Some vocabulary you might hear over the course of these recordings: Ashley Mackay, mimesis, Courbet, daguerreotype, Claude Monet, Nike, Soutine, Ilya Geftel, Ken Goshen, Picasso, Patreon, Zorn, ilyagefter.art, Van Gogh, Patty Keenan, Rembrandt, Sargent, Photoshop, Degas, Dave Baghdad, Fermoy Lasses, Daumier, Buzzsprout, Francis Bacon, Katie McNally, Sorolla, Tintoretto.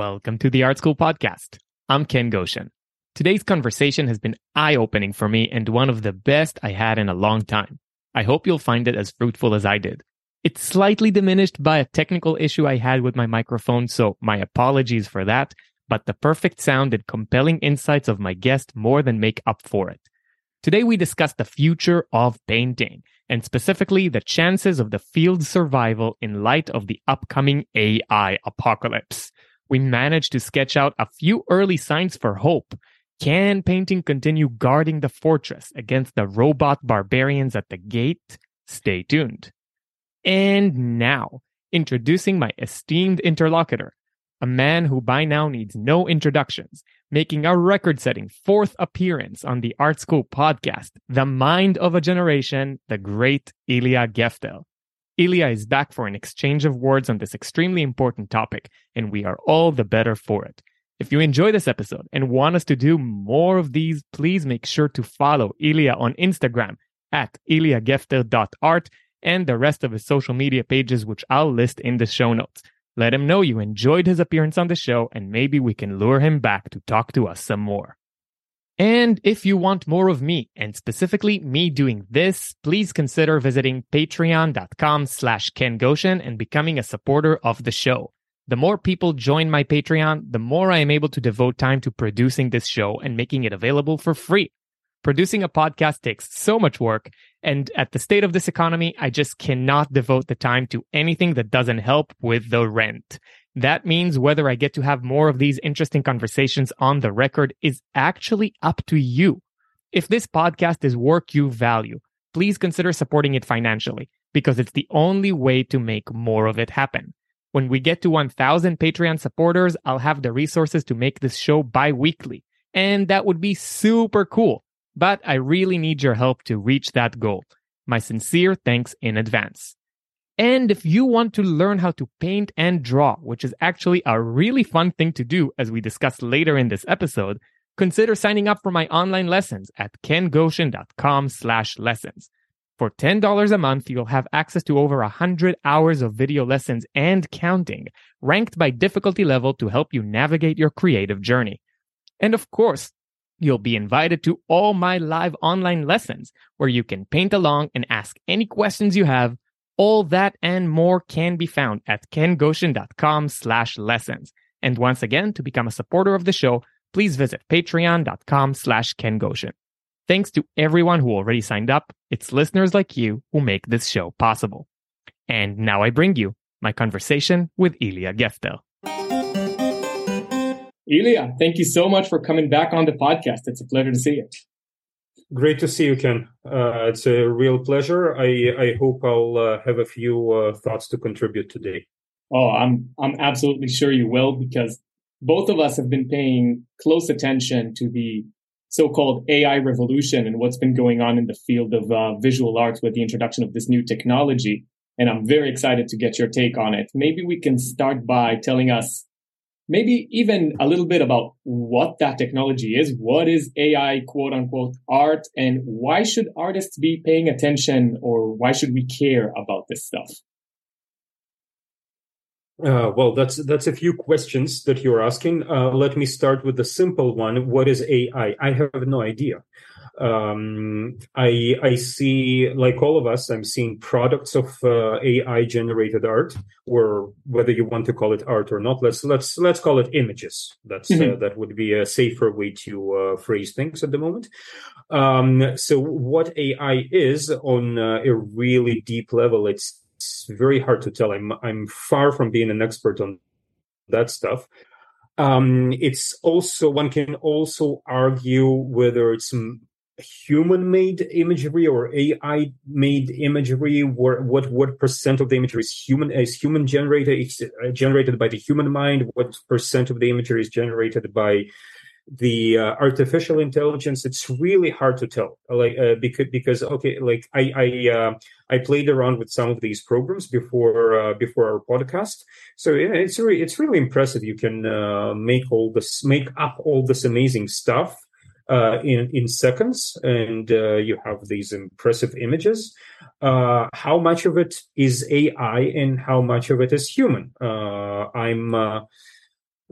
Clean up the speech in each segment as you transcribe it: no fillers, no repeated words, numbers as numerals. Welcome to the Art School Podcast. I'm Ken Goshen. Today's conversation has been eye-opening for me and one of the best I had in a long time. I hope you'll find it as fruitful as I did. It's slightly diminished by a technical issue I had with my microphone, so my apologies for that, but the perfect sound and compelling insights of my guest more than make up for it. Today we discuss the future of painting, and specifically the chances of the field's survival in light of the upcoming AI apocalypse. We managed to sketch out a few early signs for hope. Can painting continue guarding the fortress against the robot barbarians at the gate? Stay tuned. And now, introducing my esteemed interlocutor, a man who by now needs no introductions, making a record-setting fourth appearance on the Art School Podcast, the mind of a generation, the great Ilya Geftel. Ilya is back for an exchange of words on this extremely important topic, and we are all the better for it. If you enjoy this episode and want us to do more of these, please make sure to follow Ilya on Instagram at ilyagefter.art and the rest of his social media pages, which I'll list in the show notes. Let him know you enjoyed his appearance on the show, and maybe we can lure him back to talk to us some more. And if you want more of me, and specifically me doing this, please consider visiting patreon.com/Ken Goshen and becoming a supporter of the show. The more people join my Patreon, the more I am able to devote time to producing this show and making it available for free. Producing a podcast takes so much work, and at the state of this economy, I just cannot devote the time to anything that doesn't help with the rent. That means whether I get to have more of these interesting conversations on the record is actually up to you. If this podcast is work you value, please consider supporting it financially, because it's the only way to make more of it happen. When we get to 1,000 Patreon supporters, I'll have the resources to make this show bi-weekly, and that would be super cool. But I really need your help to reach that goal. My sincere thanks in advance. And if you want to learn how to paint and draw, which is actually a really fun thing to do, as we discuss later in this episode, consider signing up for my online lessons at kengoshen.com/lessons. For $10 a month, you'll have access to over 100 hours of video lessons and counting, ranked by difficulty level to help you navigate your creative journey. And of course, you'll be invited to all my live online lessons, where you can paint along and ask any questions you have. All that and more can be found at kengoshen.com/lessons. And once again, to become a supporter of the show, please visit patreon.com/Ken Goshen. Thanks to everyone who already signed up. It's listeners like you who make this show possible. And now I bring you my conversation with Ilya Geftel. Ilya, thank you so much for coming back on the podcast. It's a pleasure to see you. Great to see you, Ken. It's a real pleasure. I hope I'll have a few thoughts to contribute today. Oh, I'm absolutely sure you will, because both of us have been paying close attention to the so-called AI revolution and what's been going on in the field of visual arts with the introduction of this new technology. And I'm very excited to get your take on it. Maybe we can start by telling us maybe even a little bit about what that technology is. What is AI, quote unquote, art? And why should artists be paying attention, or why should we care about this stuff? Well, that's a few questions that you're asking. Let me start with the simple one. What is AI? I have no idea. I see, like all of us, I'm seeing products of AI-generated art, or whether you want to call it art or not, let's call it images. That would be a safer way to phrase things at the moment. So what AI is on a really deep level, it's very hard to tell. I'm far from being an expert on that stuff. It's also, one can also argue whether it's human-made imagery or AI-made imagery. What percent of the imagery is human generated by the human mind? What percent of the imagery is generated by the artificial intelligence? It's really hard to tell. Like I played around with some of these programs before our podcast. So yeah, it's really impressive. You can make up all this amazing stuff in seconds, and you have these impressive images. How much of it is AI and how much of it is human? I'm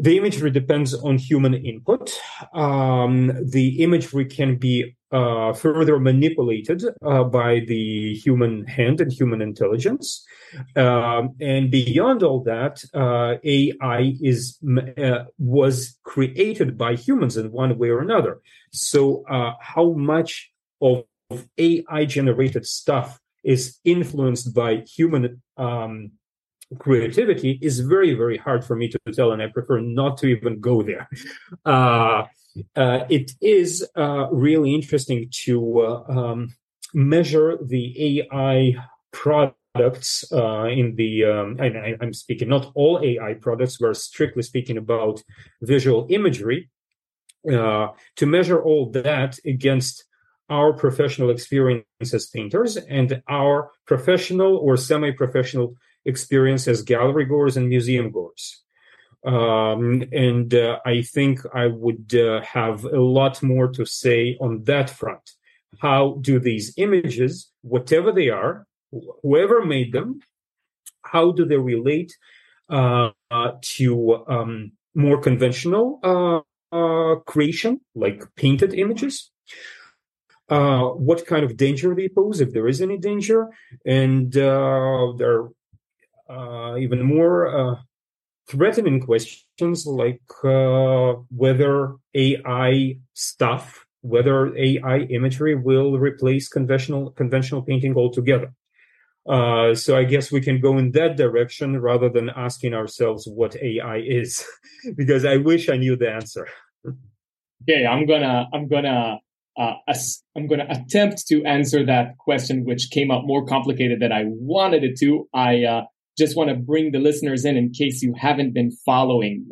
The imagery depends on human input. The imagery can be further manipulated by the human hand and human intelligence. And beyond all that, AI was created by humans in one way or another. So how much of AI-generated stuff is influenced by human creativity is very, very hard for me to tell, and I prefer not to even go there. It is really interesting to measure the AI products in the, and I'm speaking, not all AI products, we're strictly speaking about visual imagery, to measure all that against our professional experience as painters and our professional or semi-professional experience as gallery goers and museum goers. And I think I would have a lot more to say on that front. How do these images, whatever they are, whoever made them, how do they relate to more conventional creation, like painted images? What kind of danger they pose, if there is any danger? And there are even more threatening questions like whether AI stuff, whether AI imagery will replace conventional painting altogether. So I guess we can go in that direction rather than asking ourselves what AI is, because I wish I knew the answer. Okay, I'm gonna attempt to answer that question, which came out more complicated than I wanted it to. I just want to bring the listeners in case you haven't been following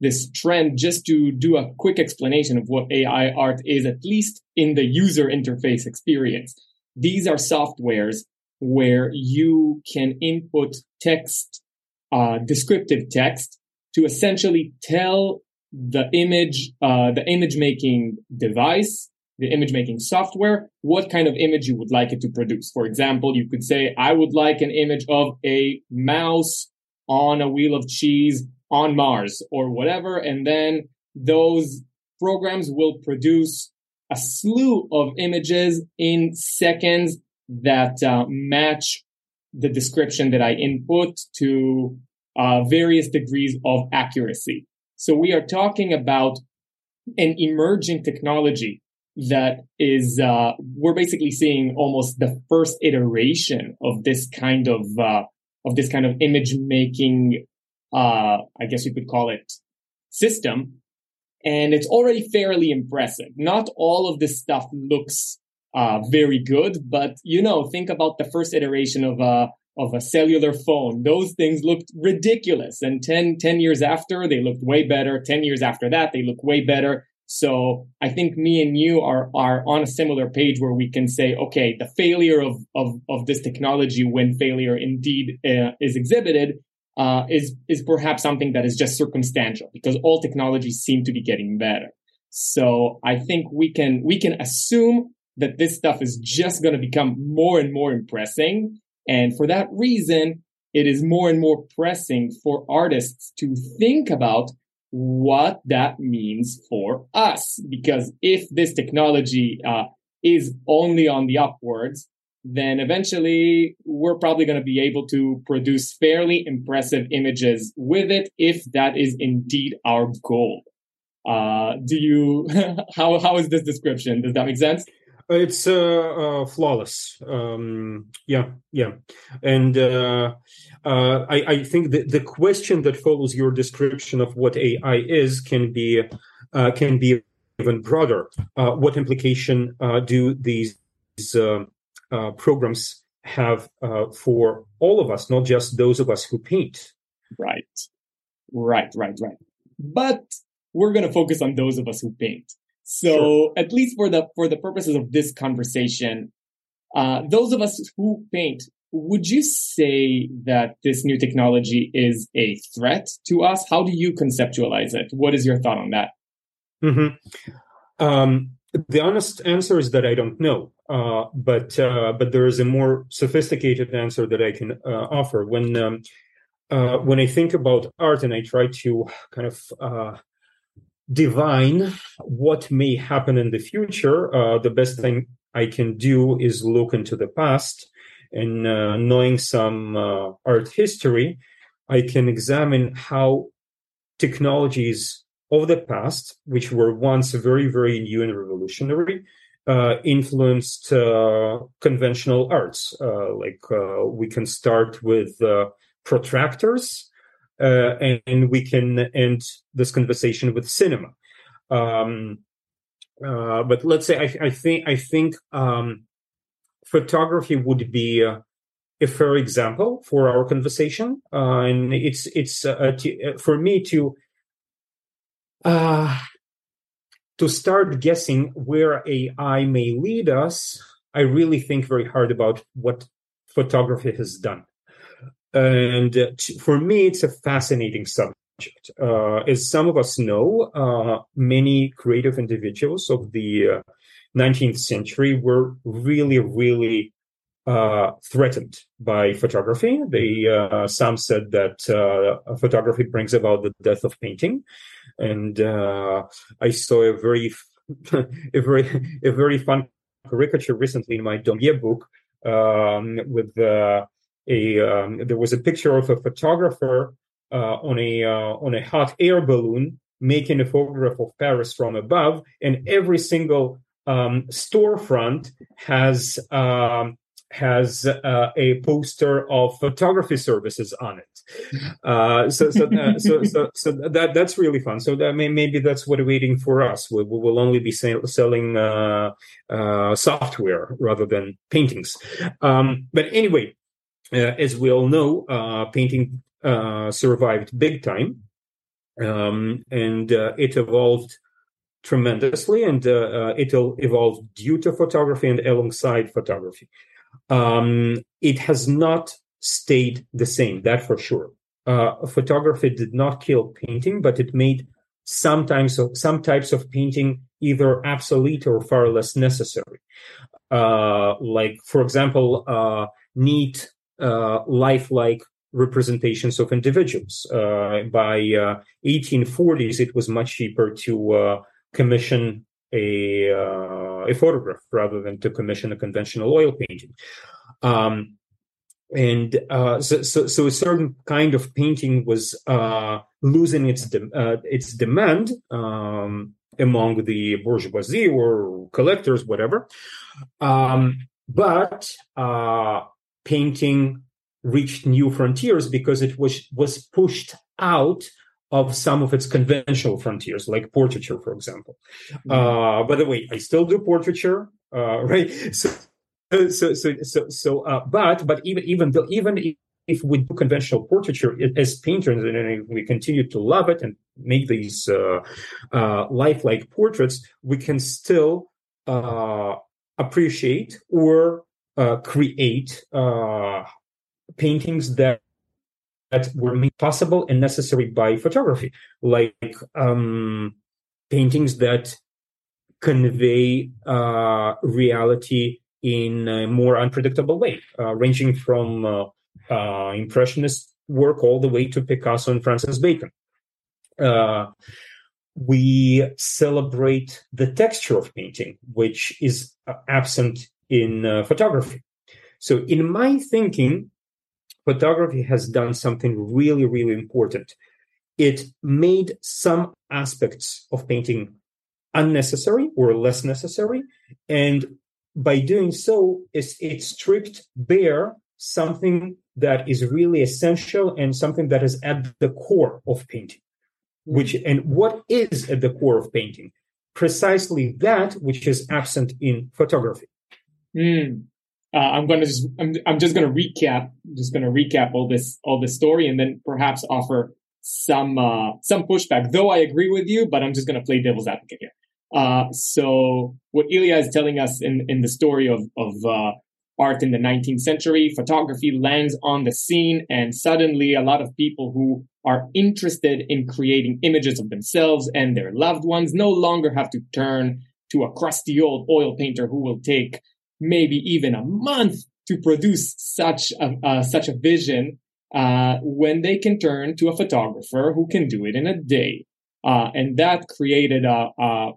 this trend, just to do a quick explanation of what AI art is, at least in the user interface experience. These are softwares where you can input text, descriptive text, to essentially tell the image making device, the image making software, what kind of image you would like it to produce. For example, you could say, I would like an image of a mouse on a wheel of cheese on Mars or whatever. And then those programs will produce a slew of images in seconds that match the description that I input to various degrees of accuracy. So we are talking about an emerging technology that is, we're basically seeing almost the first iteration of this kind of image making, I guess you could call it, system. And it's already fairly impressive. Not all of this stuff looks, very good, but, you know, think about the first iteration of a cellular phone. Those things looked ridiculous. And 10 years after, they looked way better. 10 years after that, they look way better. So I think me and you are on a similar page where we can say, okay, the failure of this technology, when failure indeed is exhibited, is perhaps something that is just circumstantial, because all technologies seem to be getting better. So I think we can assume that this stuff is just going to become more and more impressive. And for that reason, it is more and more pressing for artists to think about what that means for us, because if this technology is only on the upwards, then eventually we're probably going to be able to produce fairly impressive images with it, if that is indeed our goal. How is this description? Does that make sense? It's flawless. Yeah. And I think the question that follows your description of what AI is can be even broader. What implication do these programs have for all of us, not just those of us who paint? Right. But we're going to focus on those of us who paint. So, sure. At least for the purposes of this conversation, those of us who paint, would you say that this new technology is a threat to us? How do you conceptualize it? What is your thought on that? Mm-hmm. The honest answer is that I don't know, but there is a more sophisticated answer that I can offer. When when I think about art and I try to kind of divine what may happen in the future, the best thing I can do is look into the past. And knowing some art history, I can examine how technologies of the past, which were once very, very new and revolutionary, influenced conventional arts. We can start with protractors, and we can end this conversation with cinema. But let's say I think photography would be a fair example for our conversation, and it's for me to start guessing where AI may lead us. I really think very hard about what photography has done. And for me, it's a fascinating subject. As some of us know, many creative individuals of the 19th century were really, really threatened by photography. Some said that photography brings about the death of painting. And I saw a very fun caricature recently in my Daumier book with there was a picture of a photographer on a hot air balloon making a photograph of Paris from above, and every single storefront has a poster of photography services on it. So that's really fun. So that maybe that's what's waiting for us. We will only be selling software rather than paintings. But anyway, as we all know, painting survived big time, and it evolved tremendously, and it evolved due to photography and alongside photography. It has not stayed the same, that for sure. Photography did not kill painting, but it made some types of painting either obsolete or far less necessary. Like, for example, neat, lifelike representations of individuals. By 1840s, it was much cheaper to commission a photograph rather than to commission a conventional oil painting. So a certain kind of painting was losing its demand among the bourgeoisie or collectors, whatever. But painting reached new frontiers because it was pushed out of some of its conventional frontiers, like portraiture, for example. By the way, I still do portraiture, right? But even if we do conventional portraiture as painters, and we continue to love it and make these lifelike portraits, we can still appreciate or create paintings that were made possible and necessary by photography, like paintings that convey reality in a more unpredictable way, ranging from Impressionist work all the way to Picasso and Francis Bacon. We celebrate the texture of painting, which is absent in photography. So in my thinking, photography has done something really, really important. It made some aspects of painting unnecessary or less necessary. And by doing so, it stripped bare something that is really essential and something that is at the core of painting. And what is at the core of painting? Precisely that which is absent in photography. I'm just going to recap all this story, and then perhaps offer some pushback. Though I agree with you, but I'm just going to play devil's advocate here. So what Ilya is telling us in the story of art in the 19th century, photography lands on the scene, and suddenly a lot of people who are interested in creating images of themselves and their loved ones no longer have to turn to a crusty old oil painter who will take maybe even a month to produce such a vision when they can turn to a photographer who can do it in a day. And that created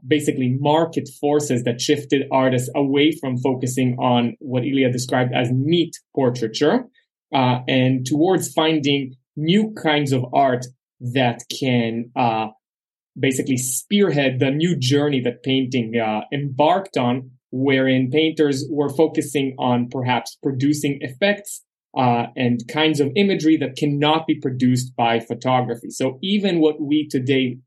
basically market forces that shifted artists away from focusing on what Ilya described as neat portraiture and towards finding new kinds of art that can basically spearhead the new journey that painting embarked on, wherein painters were focusing on perhaps producing effects and kinds of imagery that cannot be produced by photography. So even what we today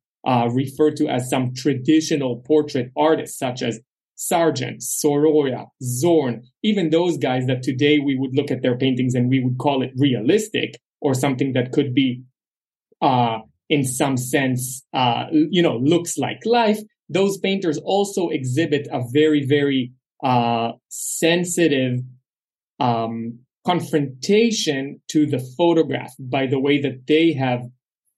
refer to as some traditional portrait artists, such as Sargent, Sorolla, Zorn, even those guys that today we would look at their paintings and we would call it realistic or something that could be, in some sense, looks like life. Those painters also exhibit a very, very sensitive confrontation to the photograph by the way that they have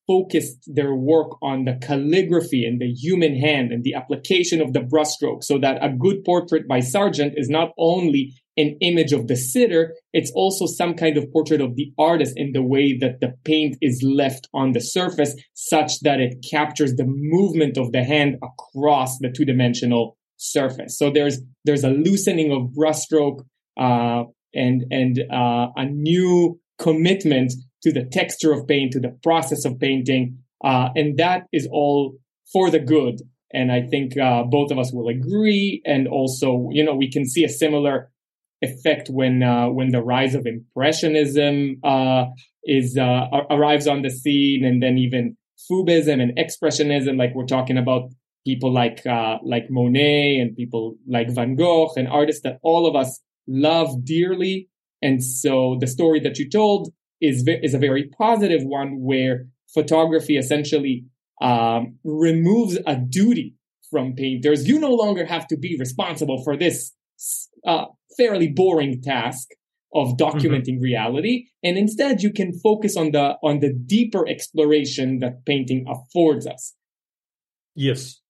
focused their work on the calligraphy and the human hand and the application of the brushstroke, so that a good portrait by Sargent is not only an image of the sitter, it's also some kind of portrait of the artist in the way that the paint is left on the surface, such that it captures the movement of the hand across the two-dimensional surface. So there's a loosening of brushstroke and a new commitment to the texture of paint, to the process of painting, and that is all for the good. And I think both of us will agree, and also, we can see a similar effect when the rise of Impressionism arrives on the scene, and then even Cubism and Expressionism. Like, we're talking about people like Monet and people like Van Gogh, and artists that all of us love dearly. And so the story that you told is a very positive one, where photography essentially removes a duty from painters. You no longer have to be responsible for this fairly boring task of documenting reality, and instead you can focus on the deeper exploration that painting affords us. Yes,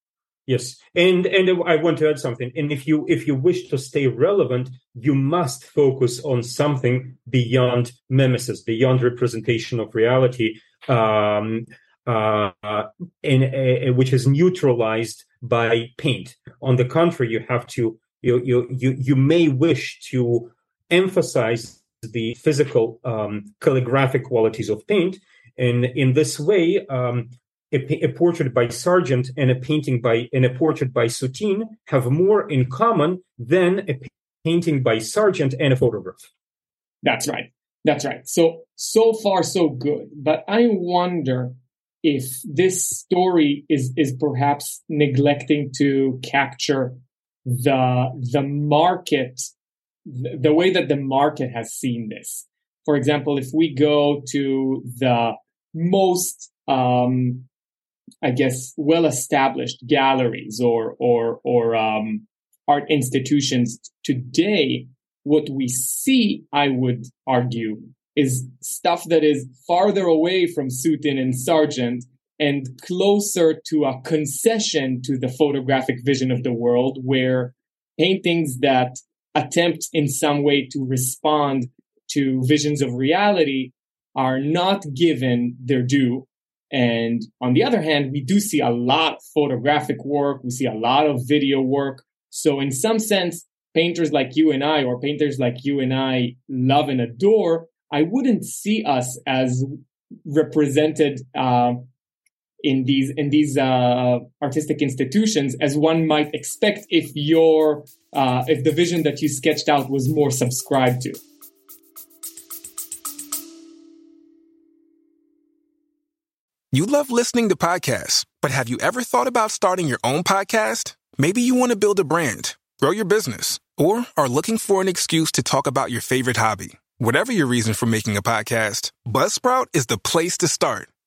and I want to add something. And if you wish to stay relevant, you must focus on something beyond mimesis, beyond representation of reality, and which is neutralized by paint. On the contrary, you have to. You may wish to emphasize the physical calligraphic qualities of paint, and in this way, a portrait by Sargent and a portrait by Soutine have more in common than a painting by Sargent and a photograph. That's right. So far, so good. But I wonder if this story is perhaps neglecting to capture the market, the way that the market has seen this. For example, if we go to the most, well-established galleries or art institutions today, what we see, I would argue, is stuff that is farther away from Soutine and Sargent and closer to a concession to the photographic vision of the world, where paintings that attempt in some way to respond to visions of reality are not given their due. And on the other hand, we do see a lot of photographic work. We see a lot of video work. So in some sense, painters like you and I love and adore, I wouldn't see us as represented in these artistic institutions as one might expect if the vision that you sketched out was more subscribed to. You love listening to podcasts, but have you ever thought about starting your own podcast? Maybe you want to build a brand, grow your business, or are looking for an excuse to talk about your favorite hobby. Whatever your reason for making a podcast, Buzzsprout is the place to start.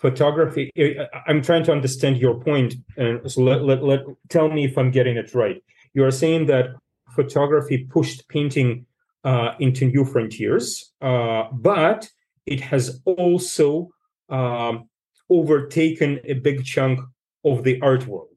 photography, I'm trying to understand your point, and so tell me if I'm getting it right. You are saying that photography pushed painting into new frontiers, but it has also overtaken a big chunk of the art world.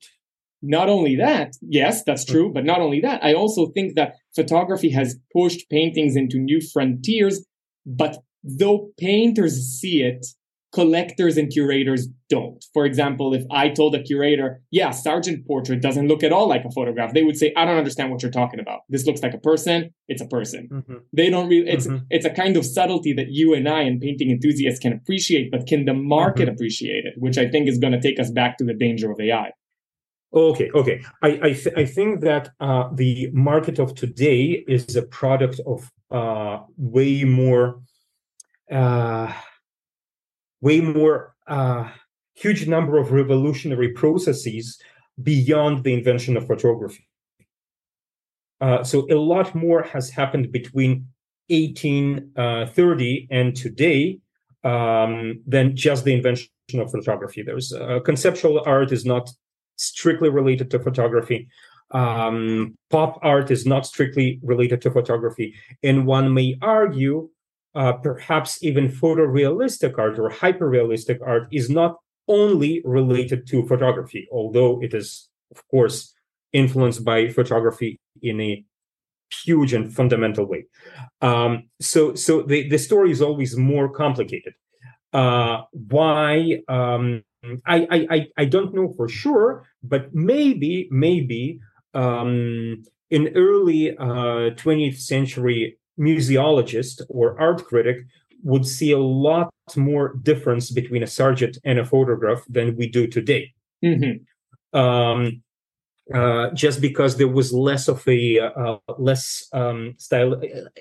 Not only that, yes, that's true, but not only that, I also think that photography has pushed paintings into new frontiers, but though painters see it, collectors and curators don't. For example, if I told a curator, yeah, Sargent portrait doesn't look at all like a photograph, they would say, I don't understand what you're talking about. This looks like a person. It's a person. Mm-hmm. They don't really, it's a kind of subtlety that you and I and painting enthusiasts can appreciate, but can the market appreciate it? Which I think is going to take us back to the danger of AI. Okay. I think that the market of today is a product of way more huge number of revolutionary processes beyond the invention of photography. So a lot more has happened between 1830 and today than just the invention of photography. There's conceptual art is not strictly related to photography. Pop art is not strictly related to photography. And one may argue perhaps even photorealistic art or hyperrealistic art is not only related to photography, although it is, of course, influenced by photography in a huge and fundamental way. So the story is always more complicated. Why? I don't know for sure, but maybe an early 20th century museologist or art critic would see a lot more difference between a Sargent and a photograph than we do today. Mm-hmm. Just because there was less of a less stylistic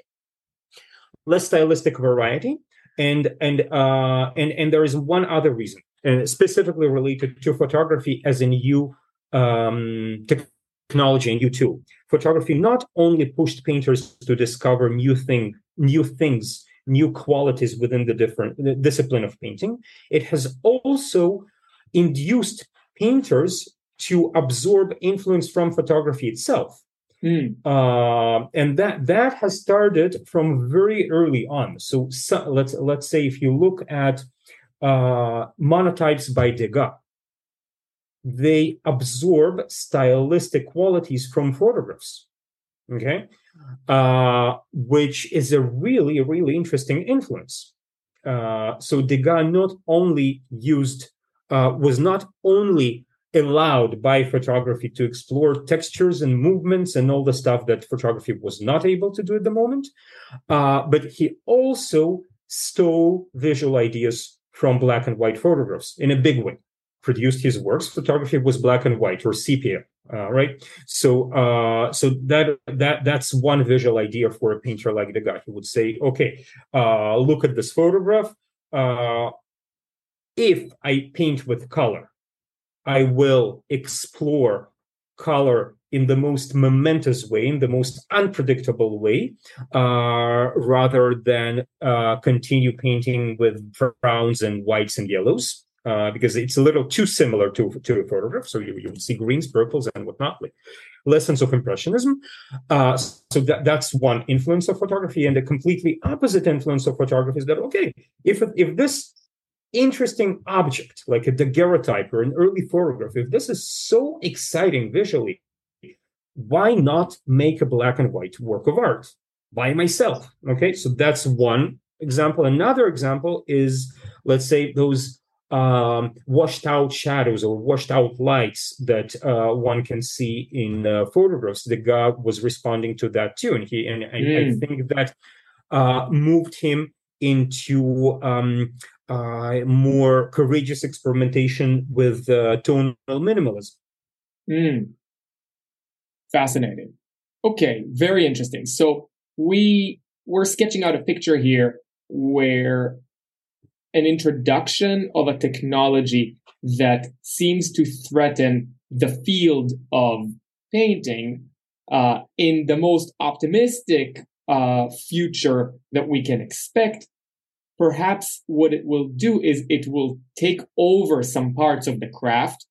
variety, and there is one other reason, and specifically related to photography as a new technology and new tool. Photography not only pushed painters to discover new things, new qualities within the discipline of painting, it has also induced painters to absorb influence from photography itself. And that has started from very early on. So let's say if you look at monotypes by Degas, they absorb stylistic qualities from photographs, okay? Which is a really, really interesting influence. So Degas was not only allowed by photography to explore textures and movements and all the stuff that photography was not able to do at the moment, but he also stole visual ideas from black and white photographs in a big way. Produced his works, photography was black and white or sepia, right? So that's one visual idea for a painter like Degas. He would say, okay, look at this photograph. If I paint with color, I will explore color in the most momentous way, in the most unpredictable way, rather than continue painting with browns and whites and yellows, because it's a little too similar to a photograph. So you will see greens, purples, and whatnot. Like lessons of Impressionism. So that's one influence of photography, and a completely opposite influence of photography is that, okay, if this interesting object, like a daguerreotype or an early photograph, if this is so exciting visually, why not make a black and white work of art by myself? Okay, so that's one example. Another example is, let's say, those washed out shadows or washed out lights that one can see in photographs. Degas was responding to that too. I think that moved him into more courageous experimentation with tonal minimalism. Mm. Fascinating. Okay, very interesting. So we're sketching out a picture here where an introduction of a technology that seems to threaten the field of painting in the most optimistic future that we can expect perhaps what it will do is it will take over some parts of the craft,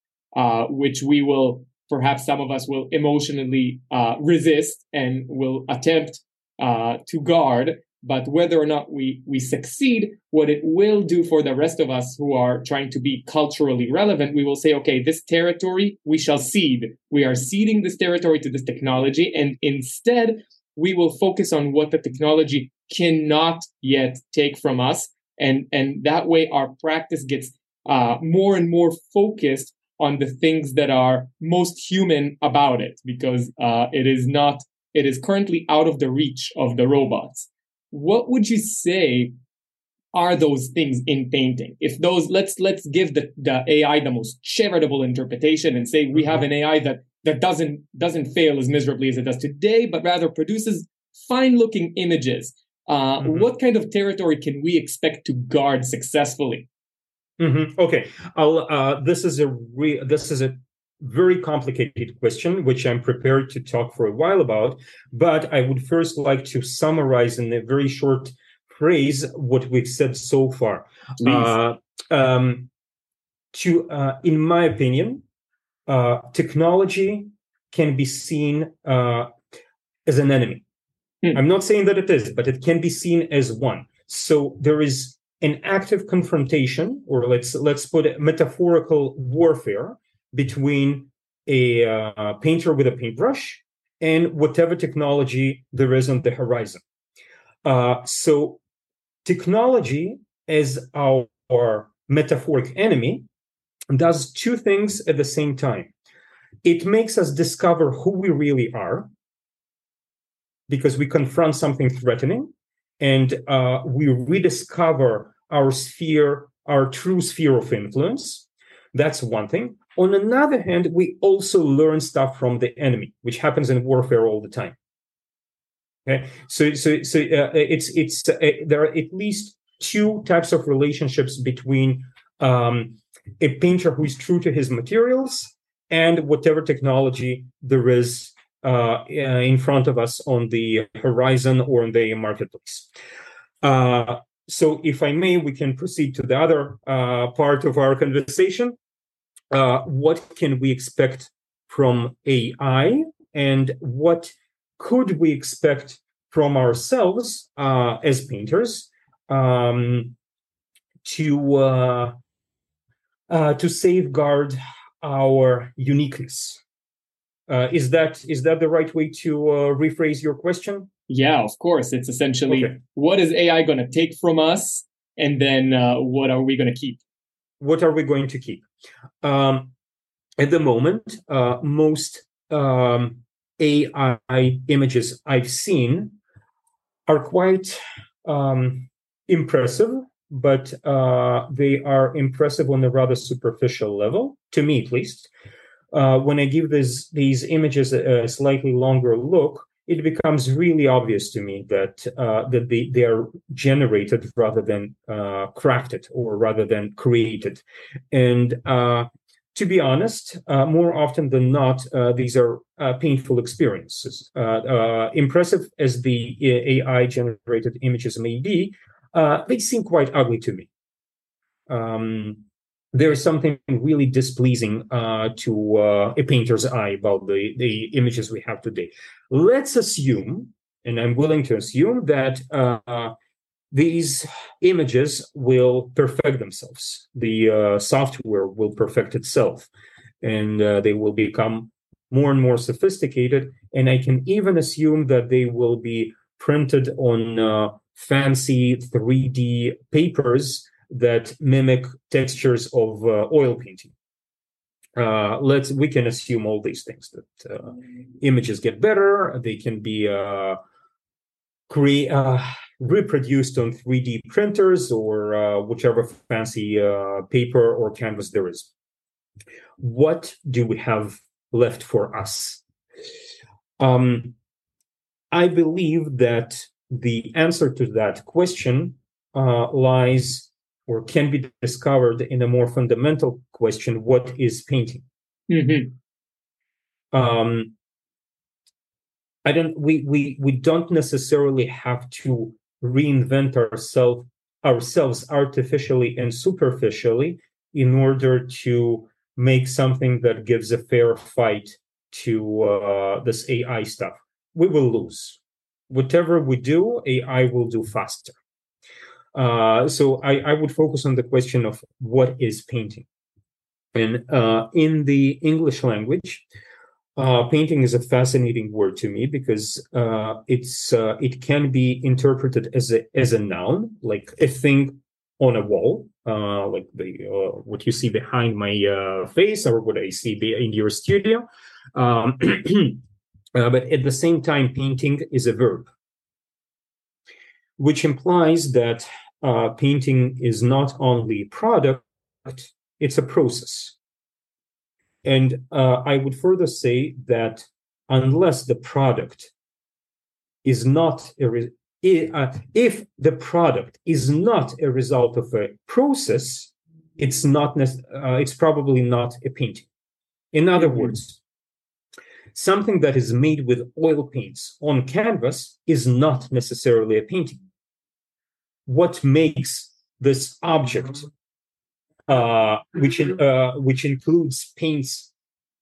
which we will, perhaps some of us will emotionally resist and will attempt to guard. But whether or not we succeed, what it will do for the rest of us who are trying to be culturally relevant, we will say, okay, this territory we shall cede. We are ceding this territory to this technology. And instead, we will focus on what the technology cannot yet take from us. And that way, our practice gets more and more focused on the things that are most human about it, because it is currently out of the reach of the robots. What would you say are those things in painting? If those, let's give the AI the most charitable interpretation and say we have an AI that doesn't fail as miserably as it does today, but rather produces fine-looking images. What kind of territory can we expect to guard successfully? Mm-hmm. Okay, this is a very complicated question, which I'm prepared to talk for a while about, but I would first like to summarize in a very short phrase what we've said so far. In my opinion, technology can be seen as an enemy. I'm not saying that it is, but it can be seen as one. So there is an active confrontation, or let's put it, metaphorical warfare between a painter with a paintbrush and whatever technology there is on the horizon. So technology as our metaphoric enemy does two things at the same time. It makes us discover who we really are, because we confront something threatening, and we rediscover our sphere, our true sphere of influence. That's one thing. On another hand, we also learn stuff from the enemy, which happens in warfare all the time. Okay, so there are at least two types of relationships between a painter who is true to his materials and whatever technology there is in front of us on the horizon or in the marketplace. So, if I may, we can proceed to the other part of our conversation. What can we expect from AI, and what could we expect from ourselves as painters to safeguard our uniqueness? Is that the right way to rephrase your question? Yeah, of course. It's essentially, okay, what is AI going to take from us, and then what are we going to keep? What are we going to keep? At the moment, most AI images I've seen are quite impressive, but they are impressive on a rather superficial level, to me at least. When I give these images a slightly longer look, it becomes really obvious to me that they are generated rather than crafted, or rather than created. And to be honest, more often than not, these are painful experiences. Impressive as the AI-generated images may be, they seem quite ugly to me. There is something really displeasing to a painter's eye about the images we have today. Let's assume, and I'm willing to assume, that these images will perfect themselves. The software will perfect itself, and they will become more and more sophisticated. And I can even assume that they will be printed on fancy 3D papers that mimic textures of oil painting. We can assume all these things, that images get better, they can be reproduced on 3D printers or whichever fancy paper or canvas there is. What do we have left for us? I believe that the answer to that question lies, or can be discovered, in a more fundamental question: what is painting? Mm-hmm. We don't necessarily have to reinvent ourselves ourselves artificially and superficially in order to make something that gives a fair fight to this AI stuff. We will lose. Whatever we do, AI will do faster. So I would focus on the question of what is painting. And in the English language, painting is a fascinating word to me because it can be interpreted as a noun, like a thing on a wall, like the what you see behind my face or what I see in your studio. But at the same time, painting is a verb, which implies that painting is not only a product, it's a process. And I would further say that unless the product is not if the product is not a result of a process, it's not it's probably not a painting. In other words, something that is made with oil paints on canvas is not necessarily a painting. What makes this object, which includes paints,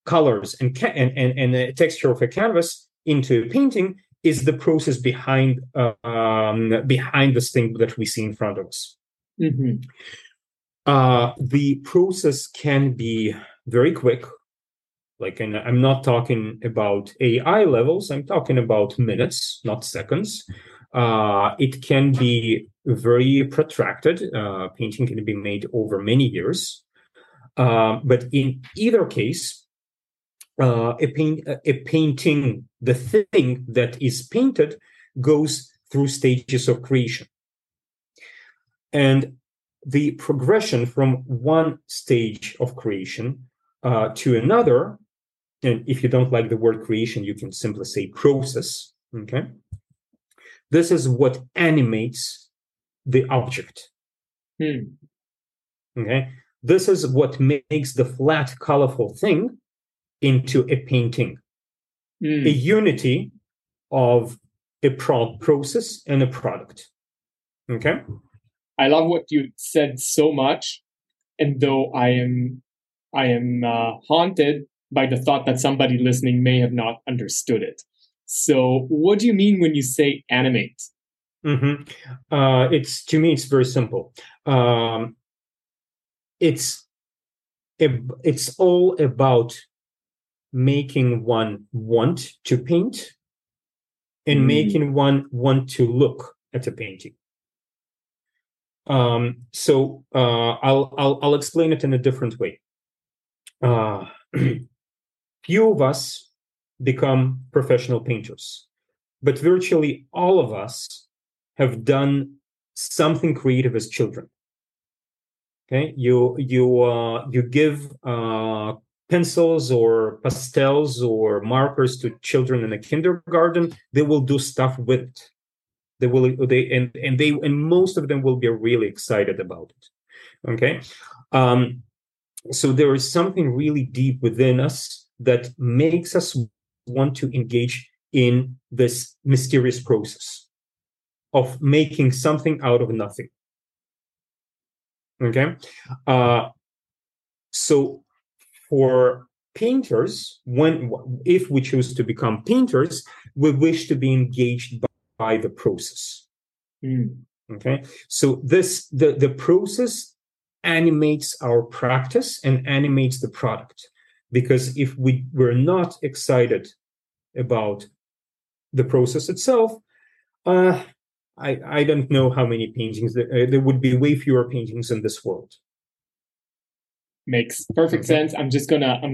colors, and the texture of a canvas into a painting, is the process behind this thing that we see in front of us. Mm-hmm. The process can be very quick. Like, and I'm not talking about AI levels. I'm talking about minutes, not seconds. It can be very protracted. Painting can be made over many years. But in either case, a painting, the thing that is painted, goes through stages of creation. And the progression from one stage of creation to another, and if you don't like the word creation, you can simply say process, okay? This is what animates the object. Hmm. Okay? This is what makes the flat, colorful thing into a painting. Hmm. A unity of a process and a product. Okay? I love what you said so much. And though I am haunted by the thought that somebody listening may have not understood it. So what do you mean when you say animate? Mm-hmm. To me, it's very simple. It's all about making one want to paint and making one want to look at a painting. I'll explain it in a different way. Few of us become professional painters, but virtually all of us have done something creative as children. Okay, you give pencils or pastels or markers to children in the kindergarten. They will do stuff with it. They will, and most of them will be really excited about it. Okay. So there is something really deep within us that makes us want to engage in this mysterious process of making something out of nothing. Okay? So for painters, if we choose to become painters, we wish to be engaged by the process. Mm. Okay? So the process animates our practice and animates the product, because if we're not excited about the process itself, I don't know how many paintings there would be. Way fewer paintings in this world. Makes perfect sense. I'm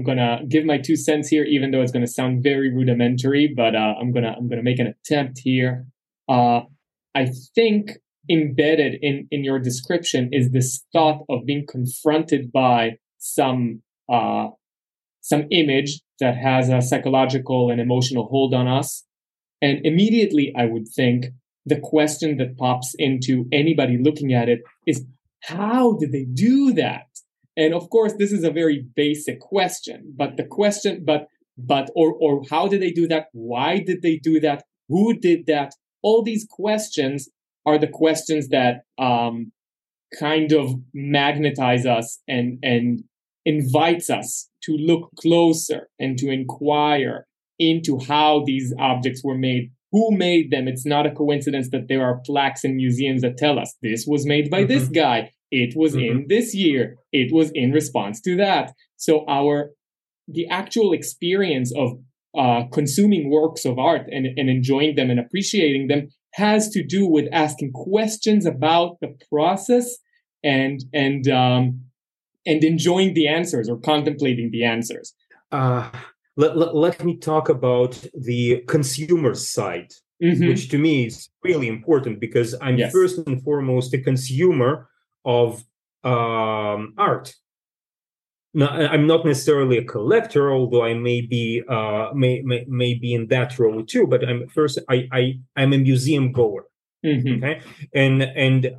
gonna give my 2 cents here, even though it's gonna sound very rudimentary, but I'm gonna make an attempt here. I think embedded in your description is this thought of being confronted by some image that has a psychological and emotional hold on us. And immediately, I would think the question that pops into anybody looking at it is, how did they do that? And of course, this is a very basic question, but the question, or how did they do that? Why did they do that? Who did that? All these questions are the questions that kind of magnetize us and invites us to look closer and to inquire into how these objects were made. Who made them? It's not a coincidence that there are plaques in museums that tell us this was made by this guy. It was in this year. It was in response to that. So the actual experience of consuming works of art and enjoying them and appreciating them has to do with asking questions about the process and enjoying the answers or contemplating the answers. Let me talk about the consumer side, which to me is really important because I'm first and foremost a consumer of art. No, I'm not necessarily a collector, although I may be in that role too. But I'm first, I'm a museum goer. Okay, and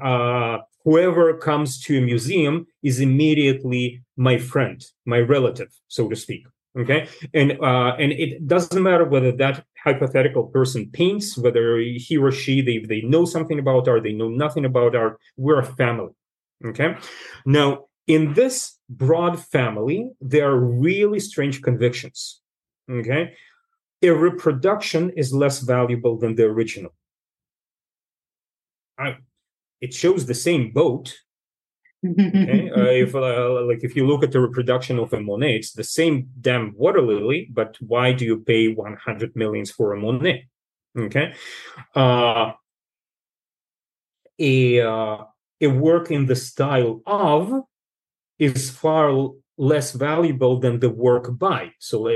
whoever comes to a museum is immediately my friend, my relative, so to speak. Okay, and it doesn't matter whether that hypothetical person paints, whether he or she they know something about art, they know nothing about art. We're a family. Okay, now in this broad family, there are really strange convictions. Okay, a reproduction is less valuable than the original. It shows the same boat. Okay? If you look at the reproduction of a Monet, it's the same damn water lily, but why do you pay 100 millions for a Monet? Okay, a work in the style of is far less valuable than the work by. So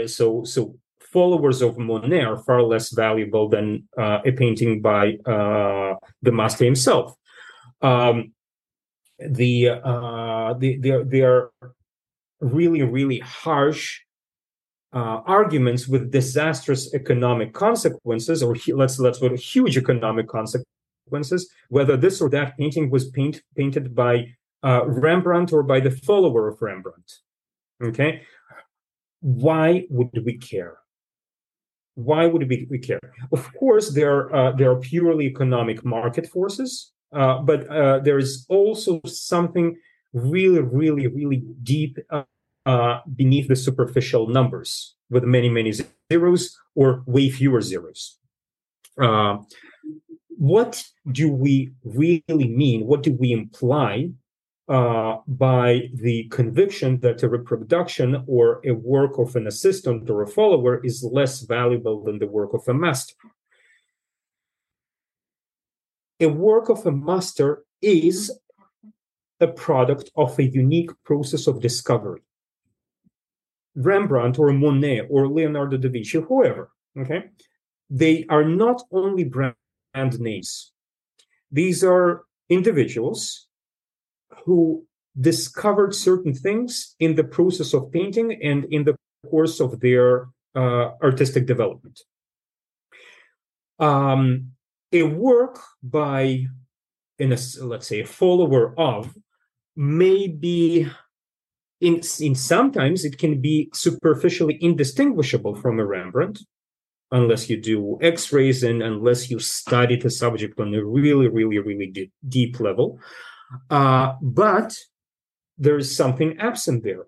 followers of Monet are far less valuable than a painting by the master himself. They are really, really harsh arguments with disastrous economic consequences, or let's put huge economic consequences. Whether this or that painting was painted by Rembrandt or by the follower of Rembrandt. Okay, why would we care? Why would we care? Of course, there are purely economic market forces. But there is also something really, really, really deep beneath the superficial numbers with many, many zeros or way fewer zeros. What do we really mean? What do we imply by the conviction that a reproduction or a work of an assistant or a follower is less valuable than the work of a master? A work of a master is a product of a unique process of discovery. Rembrandt or Monet or Leonardo da Vinci, whoever, okay? They are not only brand names. These are individuals who discovered certain things in the process of painting and in the course of their artistic development. A work by, a follower of, may be, in sometimes it can be superficially indistinguishable from a Rembrandt, unless you do X-rays and unless you study the subject on a really, really, really deep level. But there is something absent there.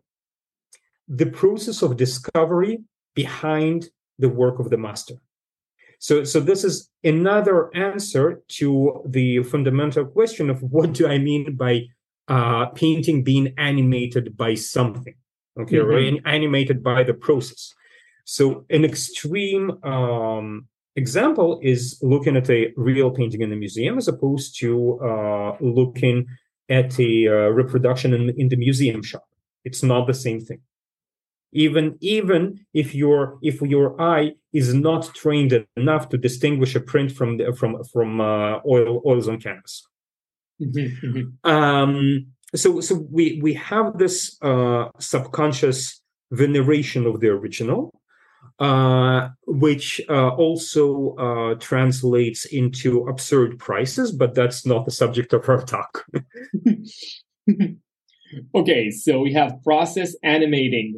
The process of discovery behind the work of the master. So this is another answer to the fundamental question of what do I mean by painting being animated by something, okay, or animated by the process. So an extreme example is looking at a real painting in a museum as opposed to looking at a reproduction in the museum shop. It's not the same thing. Even if your eye is not trained enough to distinguish a print from oils on canvas, so we have this subconscious veneration of the original, which also translates into absurd prices. But that's not the subject of our talk. Okay, so we have process animating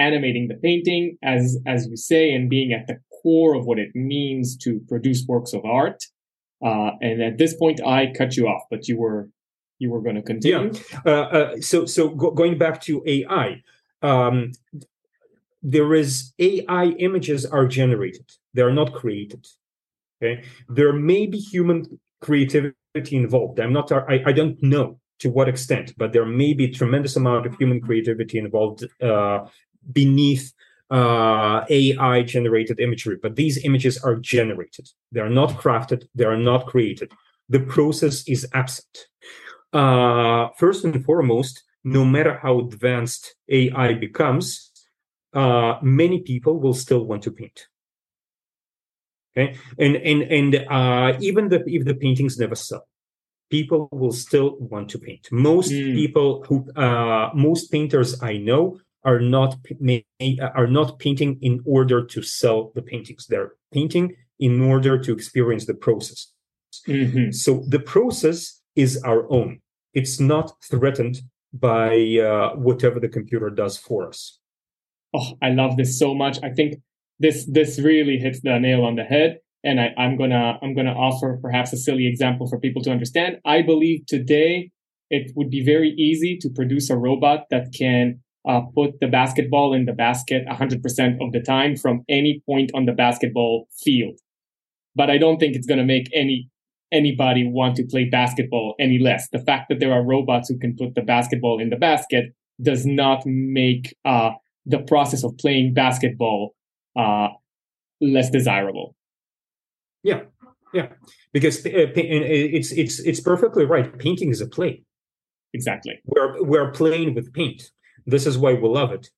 the painting, as you say, and being at the core of what it means to produce works of art. And at this point, I cut you off, but you were You were going to continue. Yeah. So going back to AI, there is AI images are generated. They are not created. Okay. There may be human creativity involved. I don't know to what extent, but there may be a tremendous amount of human creativity involved beneath AI generated imagery. But these images are generated. They are not crafted. They are not created. The process is absent. First and foremost, no matter how advanced AI becomes, many people will still want to paint. Okay, and even if the paintings never sell, people will still want to paint. Most painters I know are not painting in order to sell the paintings. They're painting in order to experience the process. Mm-hmm. So the process is our own. It's not threatened by whatever the computer does for us. Oh, I love this so much. I think this really hits the nail on the head. And I'm gonna offer perhaps a silly example for people to understand. I believe today it would be very easy to produce a robot that can put the basketball in the basket 100% of the time from any point on the basketball field. But I don't think it's going to make anybody want to play basketball any less. The fact that there are robots who can put the basketball in the basket does not make the process of playing basketball less desirable. Yeah, yeah, because it's perfectly right. Painting is a play. Exactly. We're playing with paint. This is why we love it.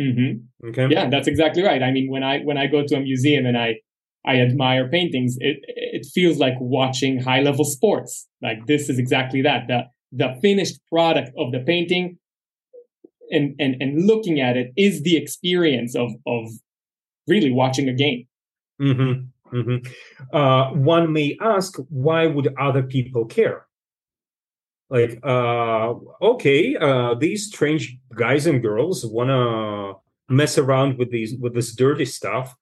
Mm-hmm. Okay. Yeah, that's exactly right. I mean, when I go to a museum and I admire paintings, it feels like watching high-level sports. Like this is exactly that. The finished product of the painting and looking at it is the experience of really watching a game. Mm-hmm. Mm-hmm. One may ask, why would other people care? Like, these strange guys and girls want to mess around with this dirty stuff.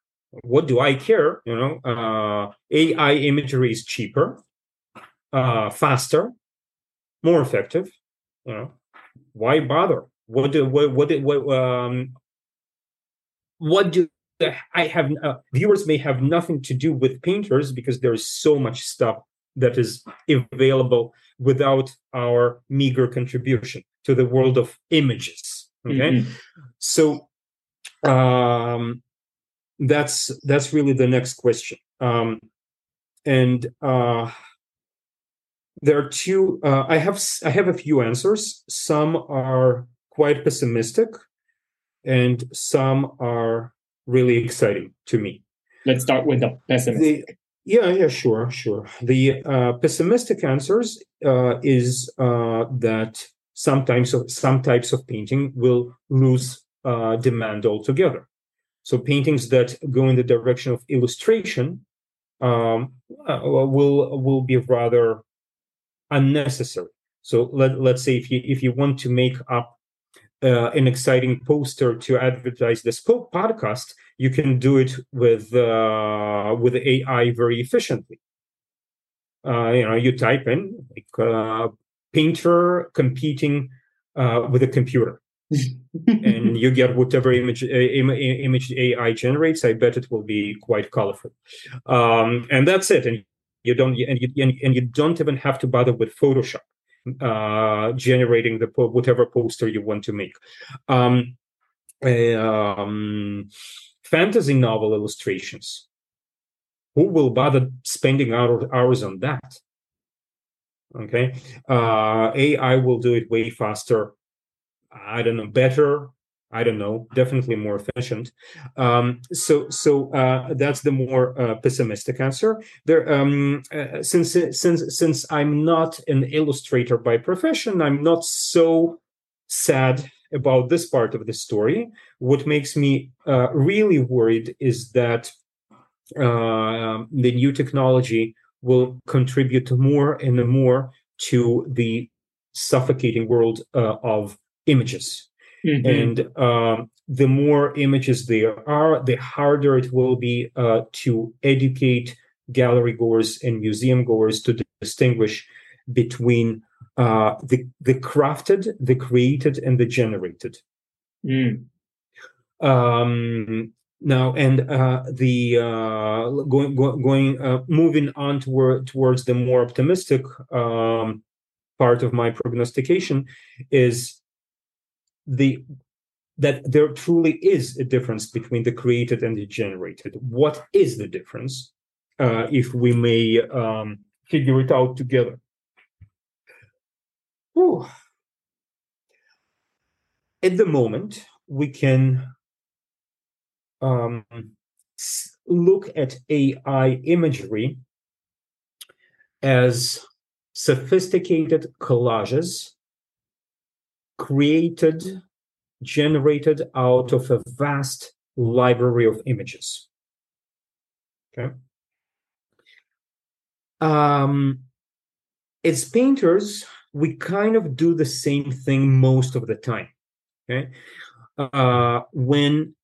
What do I care? You know, AI imagery is cheaper, faster, more effective. You know, why bother? Viewers may have nothing to do with painters because there is so much stuff that is available without our meager contribution to the world of images. Okay, mm-hmm. So. That's really the next question, and there are two. I have a few answers. Some are quite pessimistic, and some are really exciting to me. Let's start with the pessimistic. Sure. The pessimistic answers is that some types of painting will lose demand altogether. So paintings that go in the direction of illustration will be rather unnecessary. So let's say if you want to make up an exciting poster to advertise this podcast, you can do it with AI very efficiently. You type in painter competing with a computer. And you get whatever image AI generates. I bet it will be quite colorful, and that's it. And you don't even have to bother with Photoshop generating the whatever poster you want to make. Fantasy novel illustrations. Who will bother spending hours on that? Okay, AI will do it way faster. I don't know, better. I don't know, definitely more efficient. So that's the more pessimistic answer. There, since I'm not an illustrator by profession, I'm not so sad about this part of the story. What makes me really worried is that the new technology will contribute more and more to the suffocating world of images. Mm-hmm. And the more images there are, the harder it will be to educate gallery goers and museum goers to distinguish between the crafted, the created, and the generated. Mm. Now, and moving on towards the more optimistic part of my prognostication is that there truly is a difference between the created and the generated. What is the difference, if we may figure it out together? Whew. At the moment, we can look at AI imagery as sophisticated collages created, generated out of a vast library of images. Okay. As painters, we kind of do the same thing most of the time. Okay. When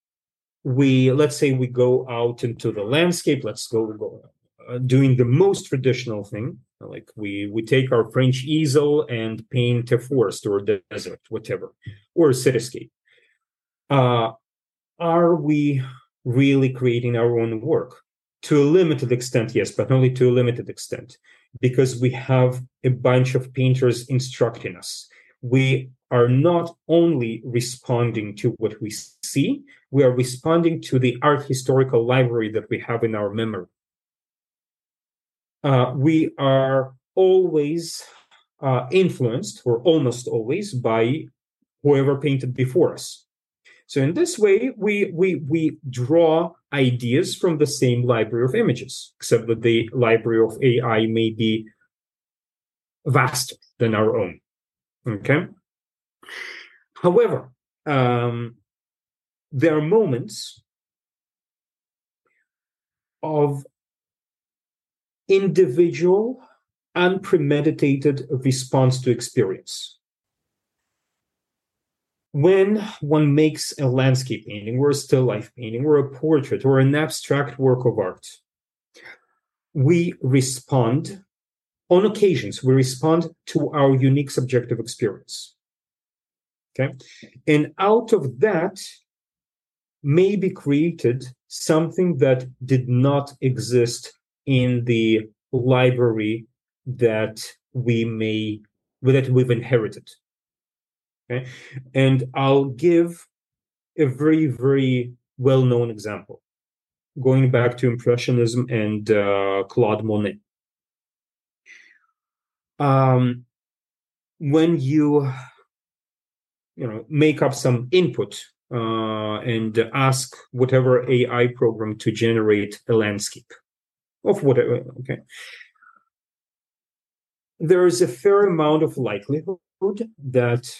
we, let's say we go out into the landscape, doing the most traditional thing, like we take our French easel and paint a forest or a desert, whatever, or a cityscape. Are we really creating our own work? To a limited extent, yes, but only to a limited extent, because we have a bunch of painters instructing us. We are not only responding to what we see, we are responding to the art historical library that we have in our memory. We are always influenced, or almost always, by whoever painted before us. So in this way, we draw ideas from the same library of images, except that the library of AI may be vaster than our own. Okay. However, there are moments of individual, unpremeditated response to experience. When one makes a landscape painting or a still life painting or a portrait or an abstract work of art, we respond, on occasions, we respond to our unique subjective experience. Okay? And out of that may be created something that did not exist in the library that we've inherited. Okay? And I'll give a very, very well-known example, going back to Impressionism and Claude Monet. When you make up some input and ask whatever AI program to generate a landscape, of whatever, okay. There is a fair amount of likelihood that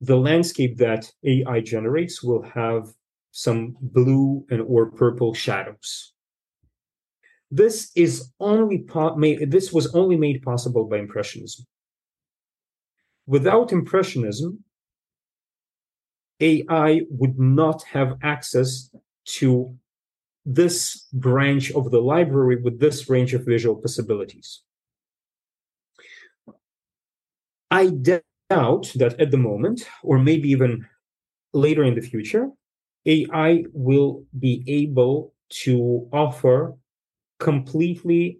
the landscape that AI generates will have some blue and or purple shadows. This was only made possible by Impressionism. Without Impressionism, AI would not have access to this branch of the library with this range of visual possibilities. I doubt that at the moment, or maybe even later in the future, AI will be able to offer completely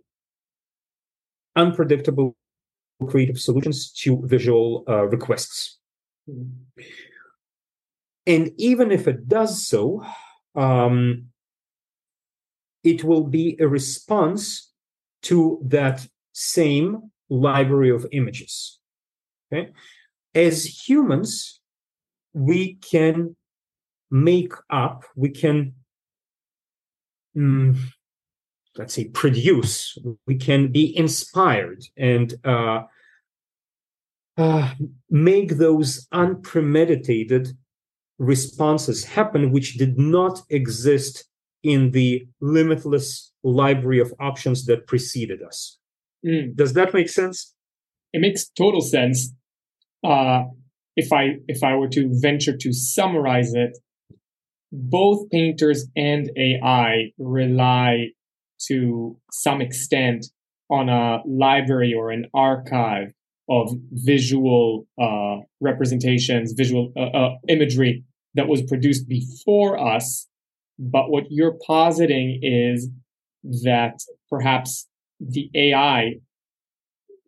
unpredictable creative solutions to visual requests. And even if it does so, it will be a response to that same library of images. Okay? As humans, we can be inspired and make those unpremeditated responses happen, which did not exist in the limitless library of options that preceded us. Mm. Does that make sense? It makes total sense. If I were to venture to summarize it, both painters and AI rely to some extent on a library or an archive of visual representations, visual imagery that was produced before us. But what you're positing is that perhaps the AI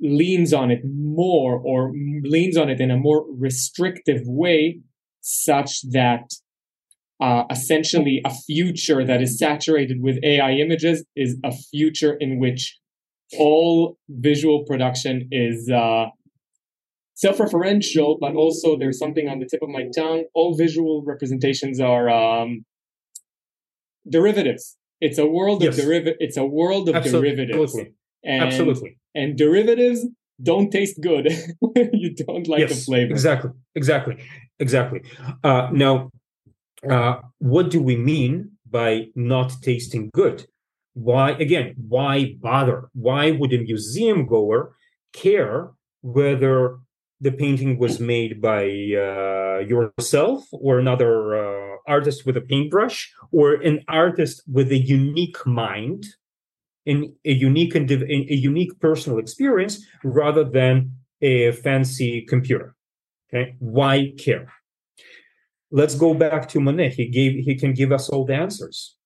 leans on it more, or leans on it in a more restrictive way, such that essentially a future that is saturated with AI images is a future in which all visual production is self-referential, but also there's something on the tip of my tongue. All visual representations are derivatives. It's a world of It's a world of derivatives. And derivatives don't taste good. You don't like the flavor. Exactly. Now, what do we mean by not tasting good? Why bother? Why would a museum goer care whether the painting was made by yourself or another artist with a paintbrush, or an artist with a unique mind and a unique personal experience, rather than a fancy computer? Okay, why care? Let's go back to Monet. He can give us all the answers.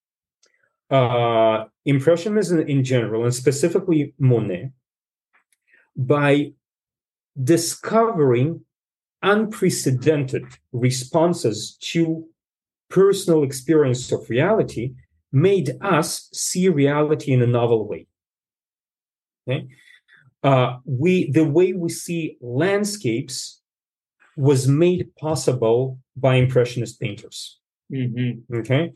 Impressionism in general, and specifically Monet, by discovering unprecedented responses to personal experience of reality, made us see reality in a novel way. Okay? The way we see landscapes was made possible by Impressionist painters. Mm-hmm. Okay?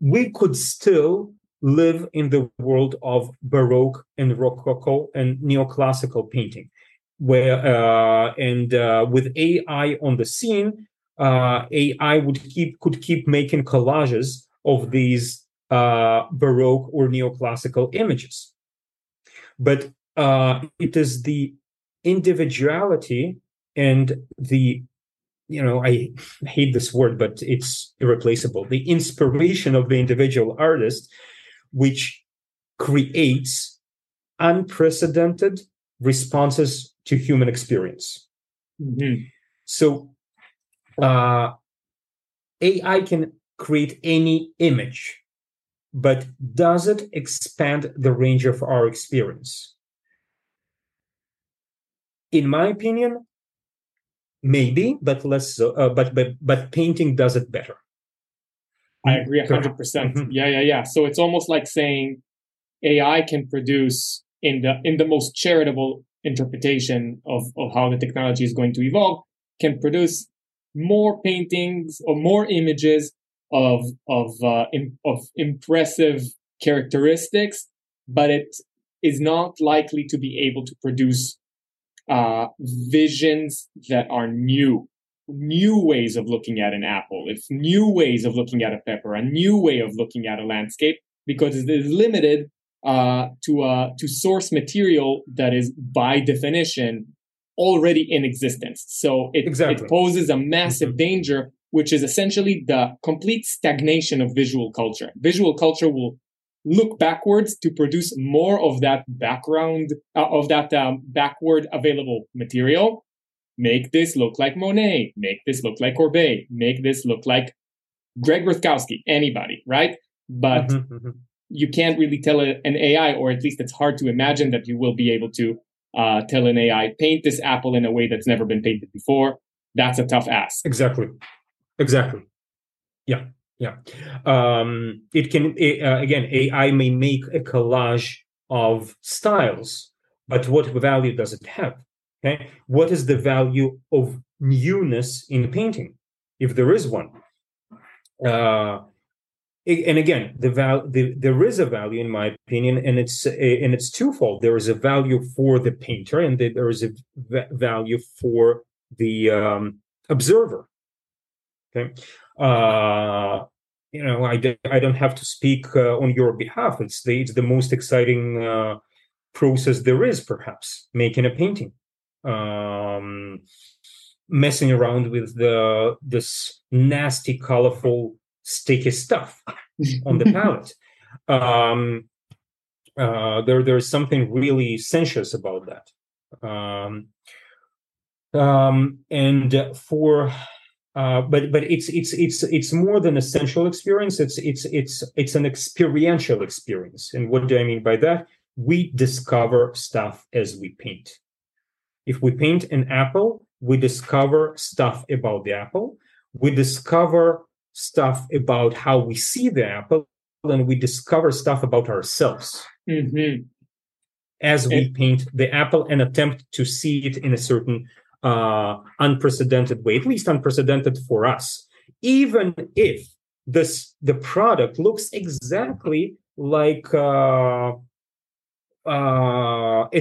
We could still live in the world of Baroque and Rococo and neoclassical painting, where with AI on the scene, AI could keep making collages of these Baroque or neoclassical images. But it is the individuality and the, I hate this word, but it's irreplaceable, the inspiration of the individual artist, which creates unprecedented responses to human experience. Mm-hmm. So AI can create any image, but does it expand the range of our experience? In my opinion, maybe, but less so, but painting does it better. I agree 100%. Mm-hmm. Yeah. So it's almost like saying AI can produce, in the most charitable interpretation of how the technology is going to evolve, can produce more paintings or more images of impressive characteristics, but it is not likely to be able to produce visions that are new ways of looking at an apple. It's new ways of looking at a pepper, a new way of looking at a landscape, because it is limited to source material that is by definition already in existence. So it poses a massive danger, which is essentially the complete stagnation of visual culture. Visual culture will look backwards to produce more of that background, of that backward available material. Make this look like Monet, make this look like Courbet, make this look like Greg Rutkowski, anybody, right? But you can't really tell an AI, or at least it's hard to imagine that you will be able to tell an AI, paint this apple in a way that's never been painted before. That's a tough ask. Exactly. Yeah. It can, again, AI may make a collage of styles, but what value does it have? Okay, what is the value of newness in painting, if there is one? And again, there is a value, in my opinion, and it's twofold. There is a value for the painter, and there is a value for the observer. Okay, I don't have to speak on your behalf. It's the most exciting process there is, perhaps, making a painting, messing around with this nasty, colorful, sticky stuff on the palette. There's something really sensuous about that. But it's more than a sensual experience. It's an experiential experience. And what do I mean by that? We discover stuff as we paint. If we paint an apple, we discover stuff about the apple. We discover stuff about how we see the apple, and we discover stuff about ourselves as we paint the apple and attempt to see it in a certain unprecedented way, at least unprecedented for us, even if the product looks exactly like an old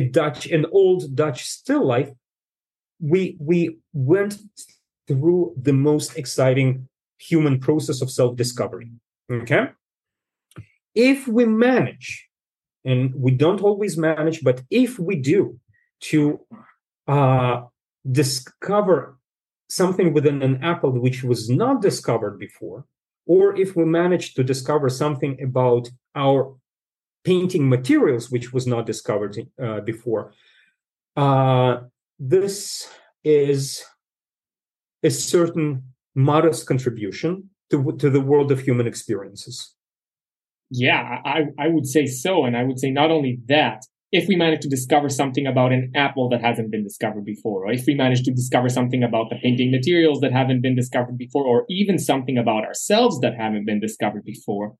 Dutch still life. We went through the most exciting human process of self-discovery. Okay? If we manage, and we don't always manage, but if we do, to discover something within an apple which was not discovered before, or if we manage to discover something about our painting materials which was not discovered before, this is a certain modest contribution to the world of human experiences. Yeah, I would say so. And I would say not only that, if we manage to discover something about an apple that hasn't been discovered before, or if we manage to discover something about the painting materials that haven't been discovered before, or even something about ourselves that haven't been discovered before,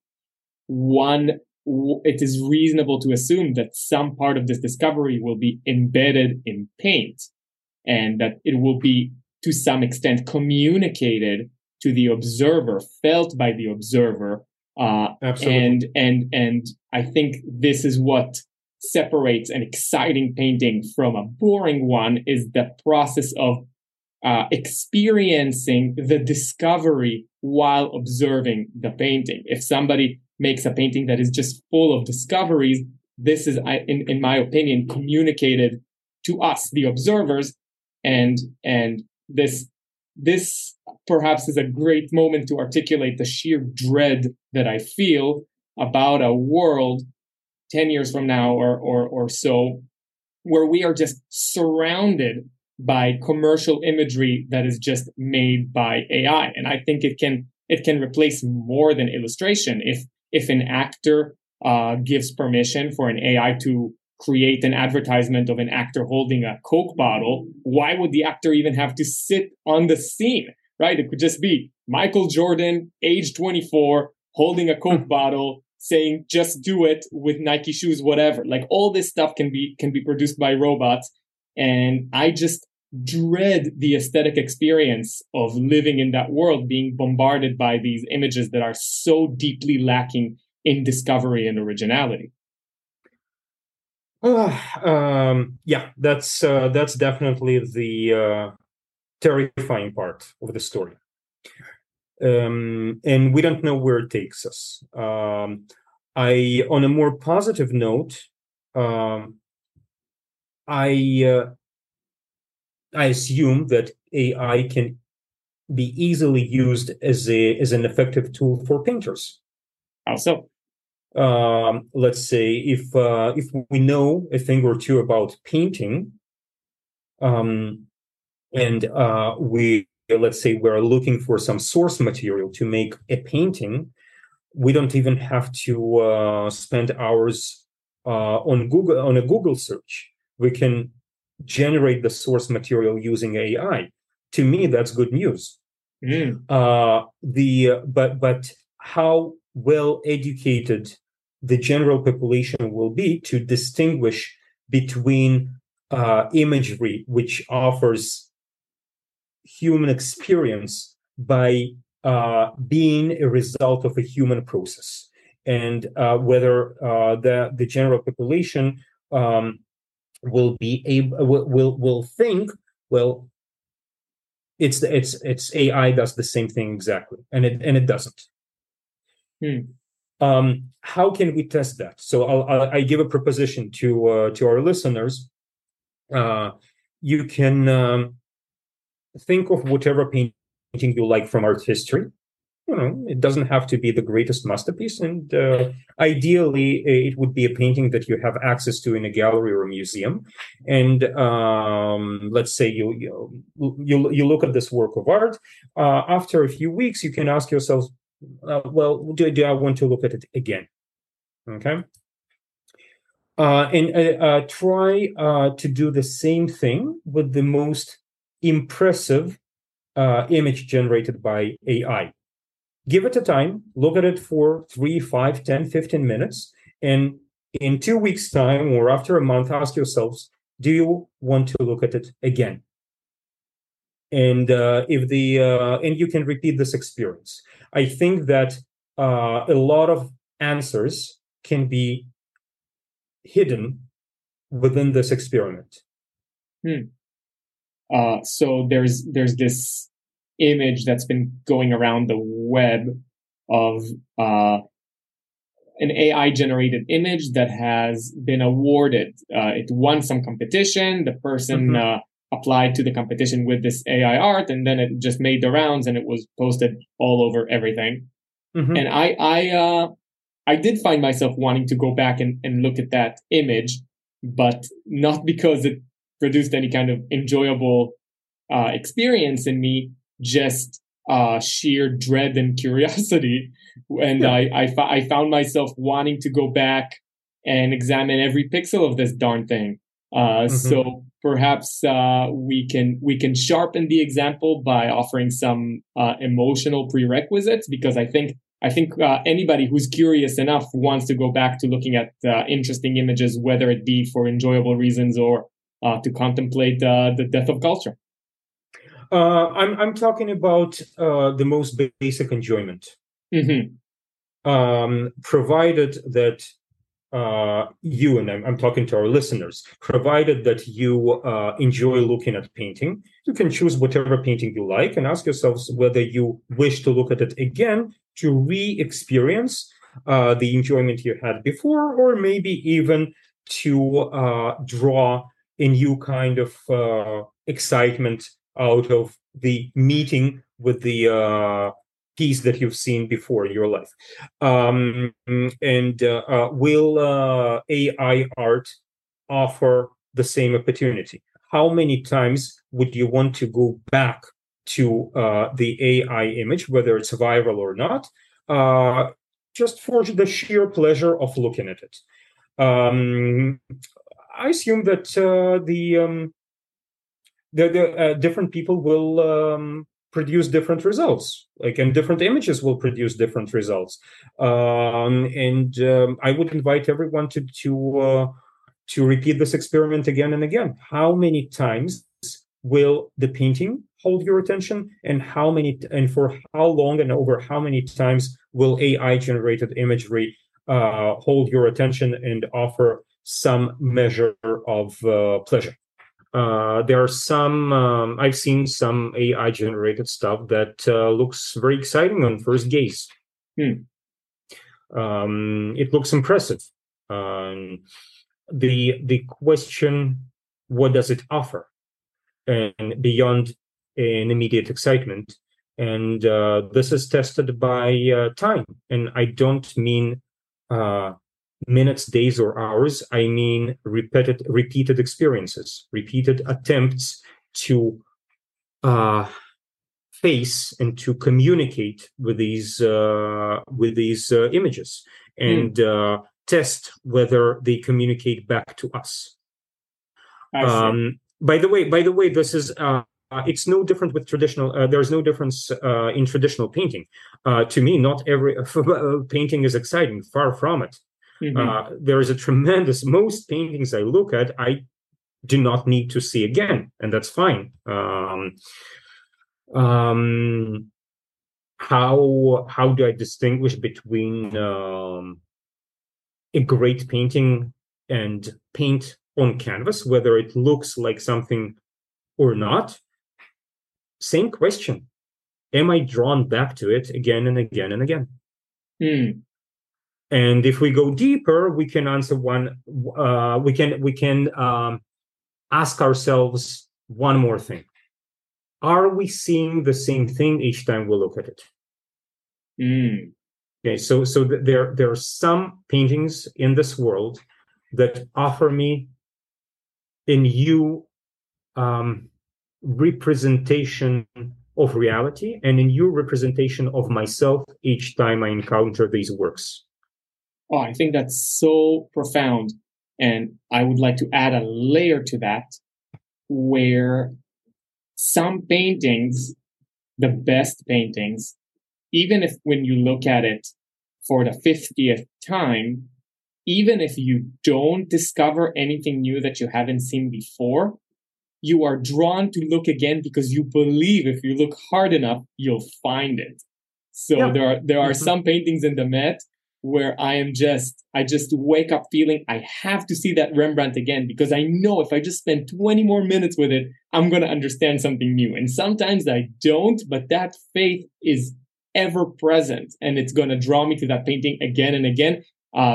it is reasonable to assume that some part of this discovery will be embedded in paint, and that it will be, to some extent, communicated to the observer, felt by the observer. Absolutely. And I think this is what separates an exciting painting from a boring one, is the process of experiencing the discovery while observing the painting. If somebody makes a painting that is just full of discoveries, this is, in my opinion, communicated to us, the observers, and this perhaps is a great moment to articulate the sheer dread that I feel about a world 10 years from now or so, where we are just surrounded by commercial imagery that is just made by AI. And I think it can replace more than illustration. If an actor gives permission for an AI to create an advertisement of an actor holding a Coke bottle, why would the actor even have to sit on the scene, right? It could just be Michael Jordan, age 24, holding a Coke bottle, saying, just do it with Nike shoes, whatever. Like, all this stuff can be produced by robots. And I just dread the aesthetic experience of living in that world, being bombarded by these images that are so deeply lacking in discovery and originality. Yeah, that's definitely the terrifying part of the story. And we don't know where it takes us. On a more positive note, I assume that AI can be easily used as an effective tool for painters. How so? Let's say if we know a thing or two about painting, we're looking for some source material to make a painting, we don't even have to spend hours on a Google search. We can generate the source material using AI. To me, that's good news. Mm. But how well educated the general population will be to distinguish between imagery, which offers human experience by being a result of a human process, and whether the general population will think, well, it's AI does the same thing exactly, and it doesn't. How can we test that? So I give a proposition to our listeners. You can think of whatever painting you like from art history, you know, it doesn't have to be the greatest masterpiece. And ideally, it would be a painting that you have access to in a gallery or a museum. And let's say you look at this work of art. After a few weeks, you can ask yourself, well, do I want to look at it again? Okay. And try to do the same thing with the most impressive image generated by AI. Give it a time, look at it for 3, 5, 10, 15 minutes, and in 2 weeks' time or after a month, ask yourselves, do you want to look at it again? And and you can repeat this experience. I think that a lot of answers can be hidden within this experiment. So there's this image that's been going around the web of an AI-generated image that has been awarded. It won some competition. The person applied to the competition with this AI art, and then it just made the rounds, and it was posted all over everything. And I did find myself wanting to go back and look at that image, but not because it produced any kind of enjoyable experience in me, just sheer dread and curiosity. And I found myself wanting to go back and examine every pixel of this darn thing. So perhaps we can sharpen the example by offering some emotional prerequisites, because I think anybody who's curious enough wants to go back to looking at interesting images, whether it be for enjoyable reasons or to contemplate the death of culture. I'm talking about the most basic enjoyment, provided that you, and I'm talking to our listeners, provided that you enjoy looking at painting. You can choose whatever painting you like and ask yourselves whether you wish to look at it again to re-experience the enjoyment you had before, or maybe even to draw a new kind of excitement out of the meeting with the piece that you've seen before in your life. Will AI art offer the same opportunity? How many times would you want to go back to the AI image, whether it's viral or not, just for the sheer pleasure of looking at it? I assume that the different people will produce different results, and different images will produce different results. I would invite everyone to repeat this experiment again and again. How many times will the painting hold your attention, and how many, and for how long, and over how many times will AI-generated imagery hold your attention and offer some measure of pleasure? There are some, I've seen some AI-generated stuff that looks very exciting on first gaze. It looks impressive. The question, what does it offer? And beyond an immediate excitement. And this is tested by time. And I don't mean minutes, days, or hours. I mean repeated experiences, repeated attempts to face and to communicate with these images, and test whether they communicate back to us. By the way, this is it's no different with traditional. There's no difference in traditional painting. To me, not every painting is exciting. Far from it. There is a tremendous, most paintings I look at, I do not need to see again, and that's fine. How do I distinguish between a great painting and paint on canvas, whether it looks like something or not? Same question. Am I drawn back to it again and again and again? And if we go deeper, we can answer one. We can ask ourselves one more thing: are we seeing the same thing each time we look at it? Mm. Okay, so there are some paintings in this world that offer me a new representation of reality and a new representation of myself each time I encounter these works. Oh, I think that's so profound. And I would like to add a layer to that, where some paintings, the best paintings, even if when you look at it for the 50th time, even if you don't discover anything new that you haven't seen before, you are drawn to look again because you believe if you look hard enough, you'll find it. So yeah. There are mm-hmm. some paintings in the Met where I just wake up feeling I have to see that Rembrandt again, because I know if I just spend 20 more minutes with it, I'm going to understand something new. And sometimes I don't, but that faith is ever present, and it's going to draw me to that painting again and again,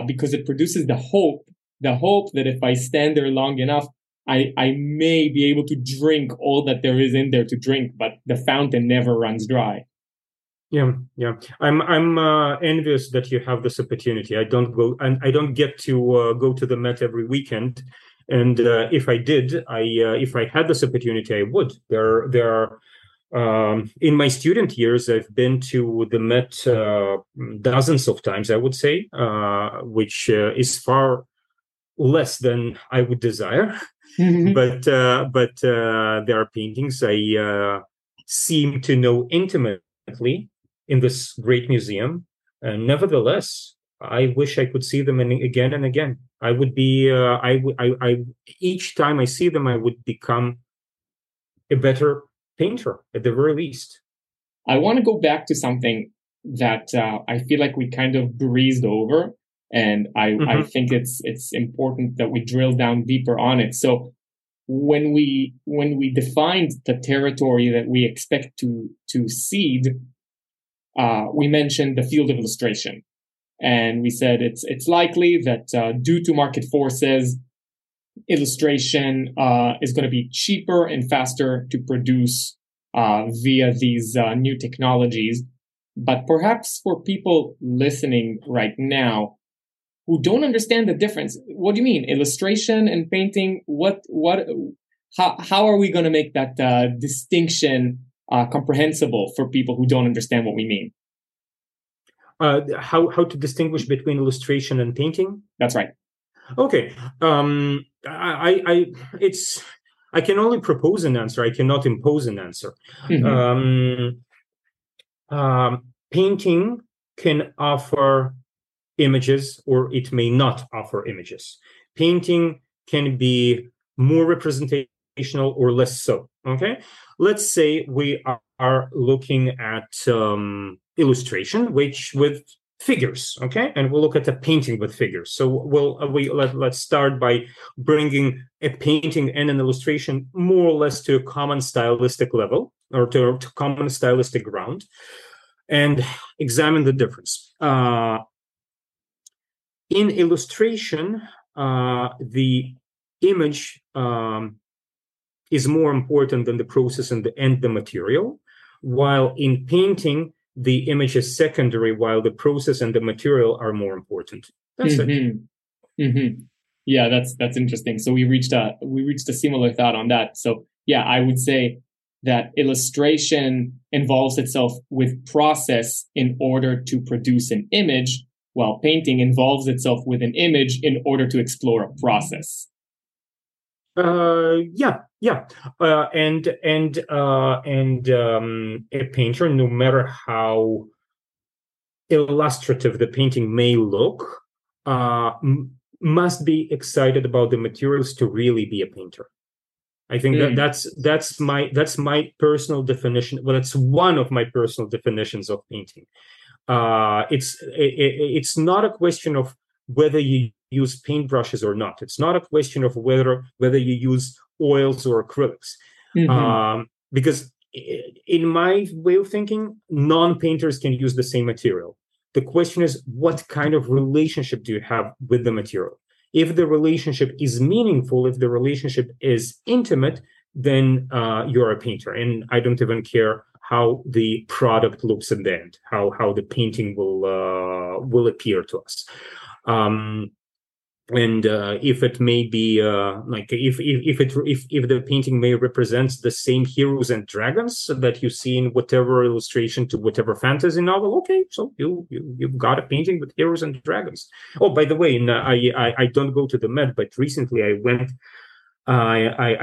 because it produces the hope that if I stand there long enough, I may be able to drink all that there is in there to drink, but the fountain never runs dry. Yeah. I'm envious that you have this opportunity. I don't get to go to the Met every weekend, and if I did, if I had this opportunity, I would. In my student years, I've been to the Met dozens of times, I would say, which is far less than I would desire. But there are paintings I seem to know intimately in this great museum. And nevertheless, I wish I could see them again and again. I would be, each time I see them, I would become a better painter at the very least. I want to go back to something that I feel like we kind of breezed over. And I think it's important that we drill down deeper on it. So when we defined the territory that we expect to seed, we mentioned the field of illustration. And we said it's likely that due to market forces, illustration is going to be cheaper and faster to produce via these new technologies. But perhaps for people listening right now, who don't understand the difference. What do you mean? Illustration and painting? How are we going to make that distinction comprehensible for people who don't understand what we mean? How to distinguish between illustration and painting? That's right. Okay. I can only propose an answer. I cannot impose an answer. Mm-hmm. Painting can offer images, or it may not offer images. Painting can be more representational or less so. Okay, let's say we are looking at illustration, which with figures. Okay, and we'll look at a painting with figures. So let's start by bringing a painting and an illustration more or less to a common stylistic level, or to common stylistic ground, and examine the difference. In illustration, the image is more important than the process and the material, while in painting, the image is secondary, while the process and the material are more important. That's it. Mm-hmm. Yeah, that's interesting. So we reached a similar thought on that. So yeah, I would say that illustration involves itself with process in order to produce an image, while painting involves itself with an image in order to explore a process. And a painter, no matter how illustrative the painting may look, must be excited about the materials to really be a painter. I think that's my personal definition. Well, that's one of my personal definitions of painting. It's not a question of whether you use paintbrushes or not. It's not a question of whether you use oils or acrylics, because in my way of thinking, non-painters can use the same material. The question is, what kind of relationship do you have with the material? If the relationship is meaningful, if the relationship is intimate, then you're a painter. And I don't even care how the product looks in the end, how the painting will appear to us. And if it may be if the painting may represent the same heroes and dragons that you see in whatever illustration to whatever fantasy novel, okay, so you've got a painting with heroes and dragons. Oh, by the way, no, I don't go to the Met, but recently I went.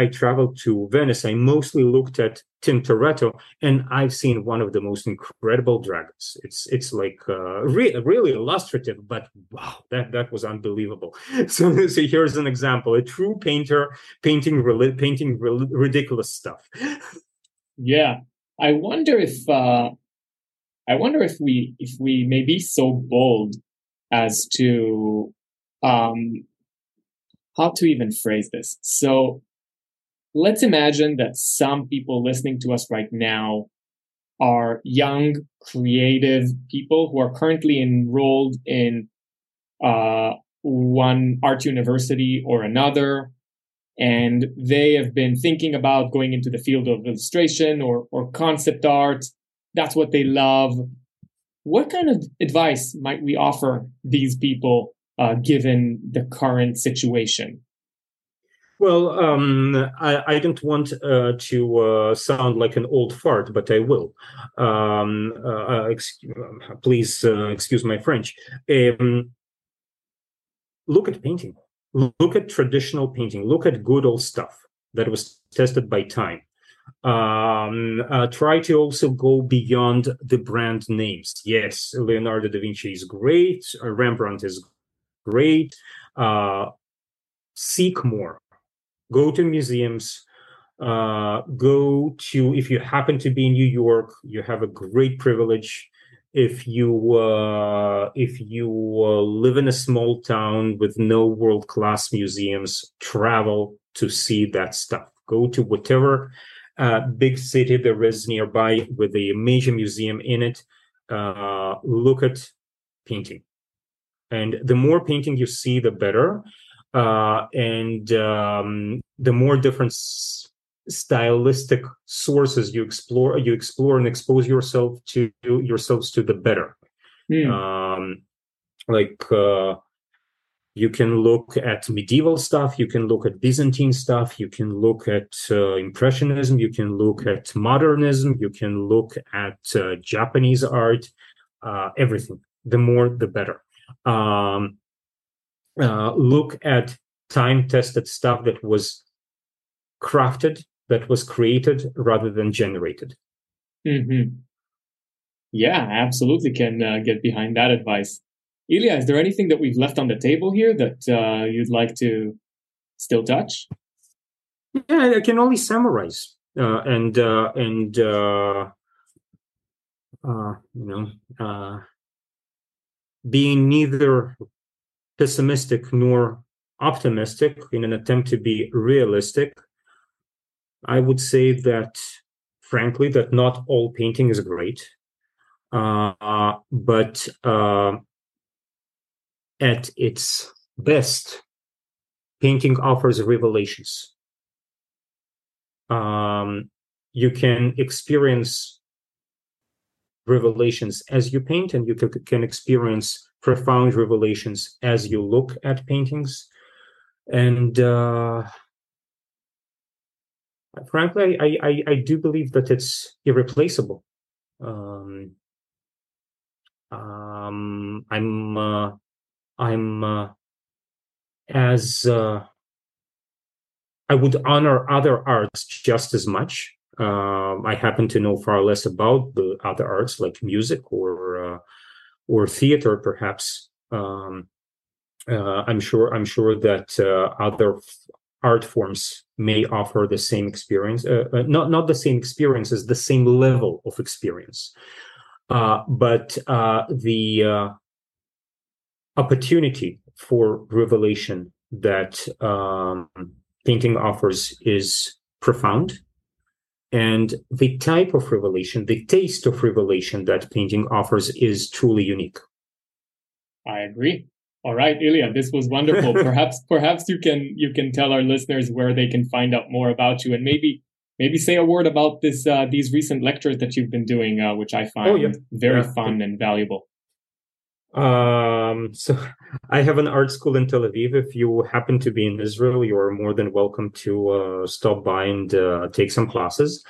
I traveled to Venice. I mostly looked at Tintoretto, and I've seen one of the most incredible dragons. It's like really illustrative, but wow, that was unbelievable. So here's an example: a true painter painting ridiculous stuff. Yeah, I wonder if we may be so bold as to. How to even phrase this? So let's imagine that some people listening to us right now are young, creative people who are currently enrolled in one art university or another, and they have been thinking about going into the field of illustration or concept art. That's what they love. What kind of advice might we offer these people given the current situation? Well, I don't want to sound like an old fart, but I will. Please excuse my French. Look at painting. Look at traditional painting. Look at good old stuff that was tested by time. Try to also go beyond the brand names. Yes, Leonardo da Vinci is great. Rembrandt is great. Seek more. Go to museums. If you happen to be in New York, you have a great privilege. If you live in a small town with no world-class museums, travel to see that stuff. Go to whatever big city there is nearby with a major museum in it. Look at painting. And the more painting you see, the better. And the more different stylistic sources you explore and expose yourselves to, the better. Mm. You can look at medieval stuff, you can look at Byzantine stuff, you can look at Impressionism, you can look at modernism, you can look at Japanese art, everything. The more, the better. Look at time-tested stuff that was crafted, that was created rather than generated. Mm-hmm. Yeah, I absolutely can get behind that advice. Ilya, is there anything that we've left on the table here that you'd like to still touch? Yeah, I can only summarize being neither pessimistic nor optimistic in an attempt to be realistic, I would say that, frankly, that not all painting is great. But at its best, painting offers revelations. You can experience revelations as you paint, and you can experience profound revelations as you look at paintings. And frankly, I do believe that it's irreplaceable. I would honor other arts just as much. I happen to know far less about the other arts, like music or theater, perhaps. I'm sure that other art forms may offer the same experience, not the same experiences, the same level of experience. But the opportunity for revelation that painting offers is profound. And the type of revelation, the taste of revelation that painting offers is truly unique. I agree. All right, Ilya, this was wonderful. Perhaps you can tell our listeners where they can find out more about you and maybe Maybe say a word about this these recent lectures that you've been doing, which I find very fun and valuable. So I have an art school in Tel Aviv. If you happen to be in Israel, you're more than welcome to stop by and take some classes.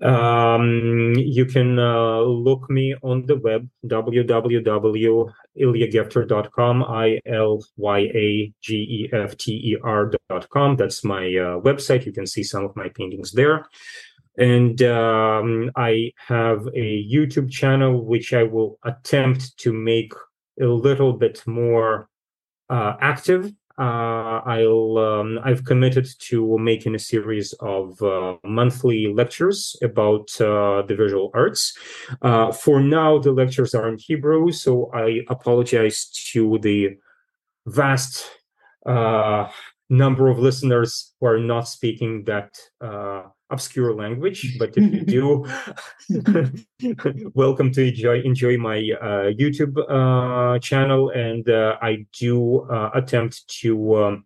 You can look me on the web, www.ilyagefter.com, ilyagefter.com. That's my website. You can see some of my paintings there. And I have a YouTube channel, which I will attempt to make a little bit more active. I've committed to making a series of monthly lectures about the visual arts. For now, the lectures are in Hebrew, so I apologize to the vast number of listeners who are not speaking that obscure language, but if you do, welcome to enjoy my YouTube channel, and I do attempt to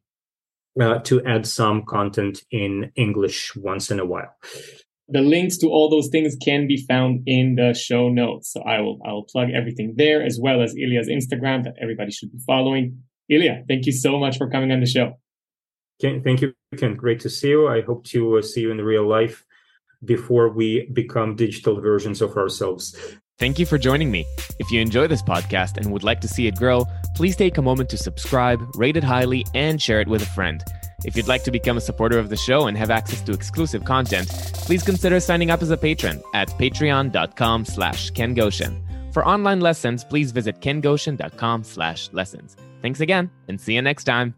add some content in English once in a while. The links to all those things can be found in the show notes, so I will plug everything there, as well as Ilya's Instagram that everybody should be following. Ilya, thank you so much for coming on the show. Ken, thank you, Ken. Great to see you. I hope to see you in real life before we become digital versions of ourselves. Thank you for joining me. If you enjoy this podcast and would like to see it grow, please take a moment to subscribe, rate it highly, and share it with a friend. If you'd like to become a supporter of the show and have access to exclusive content, please consider signing up as a patron at patreon.com/Ken Goshen. For online lessons, please visit kengoshen.com/lessons. Thanks again, and see you next time.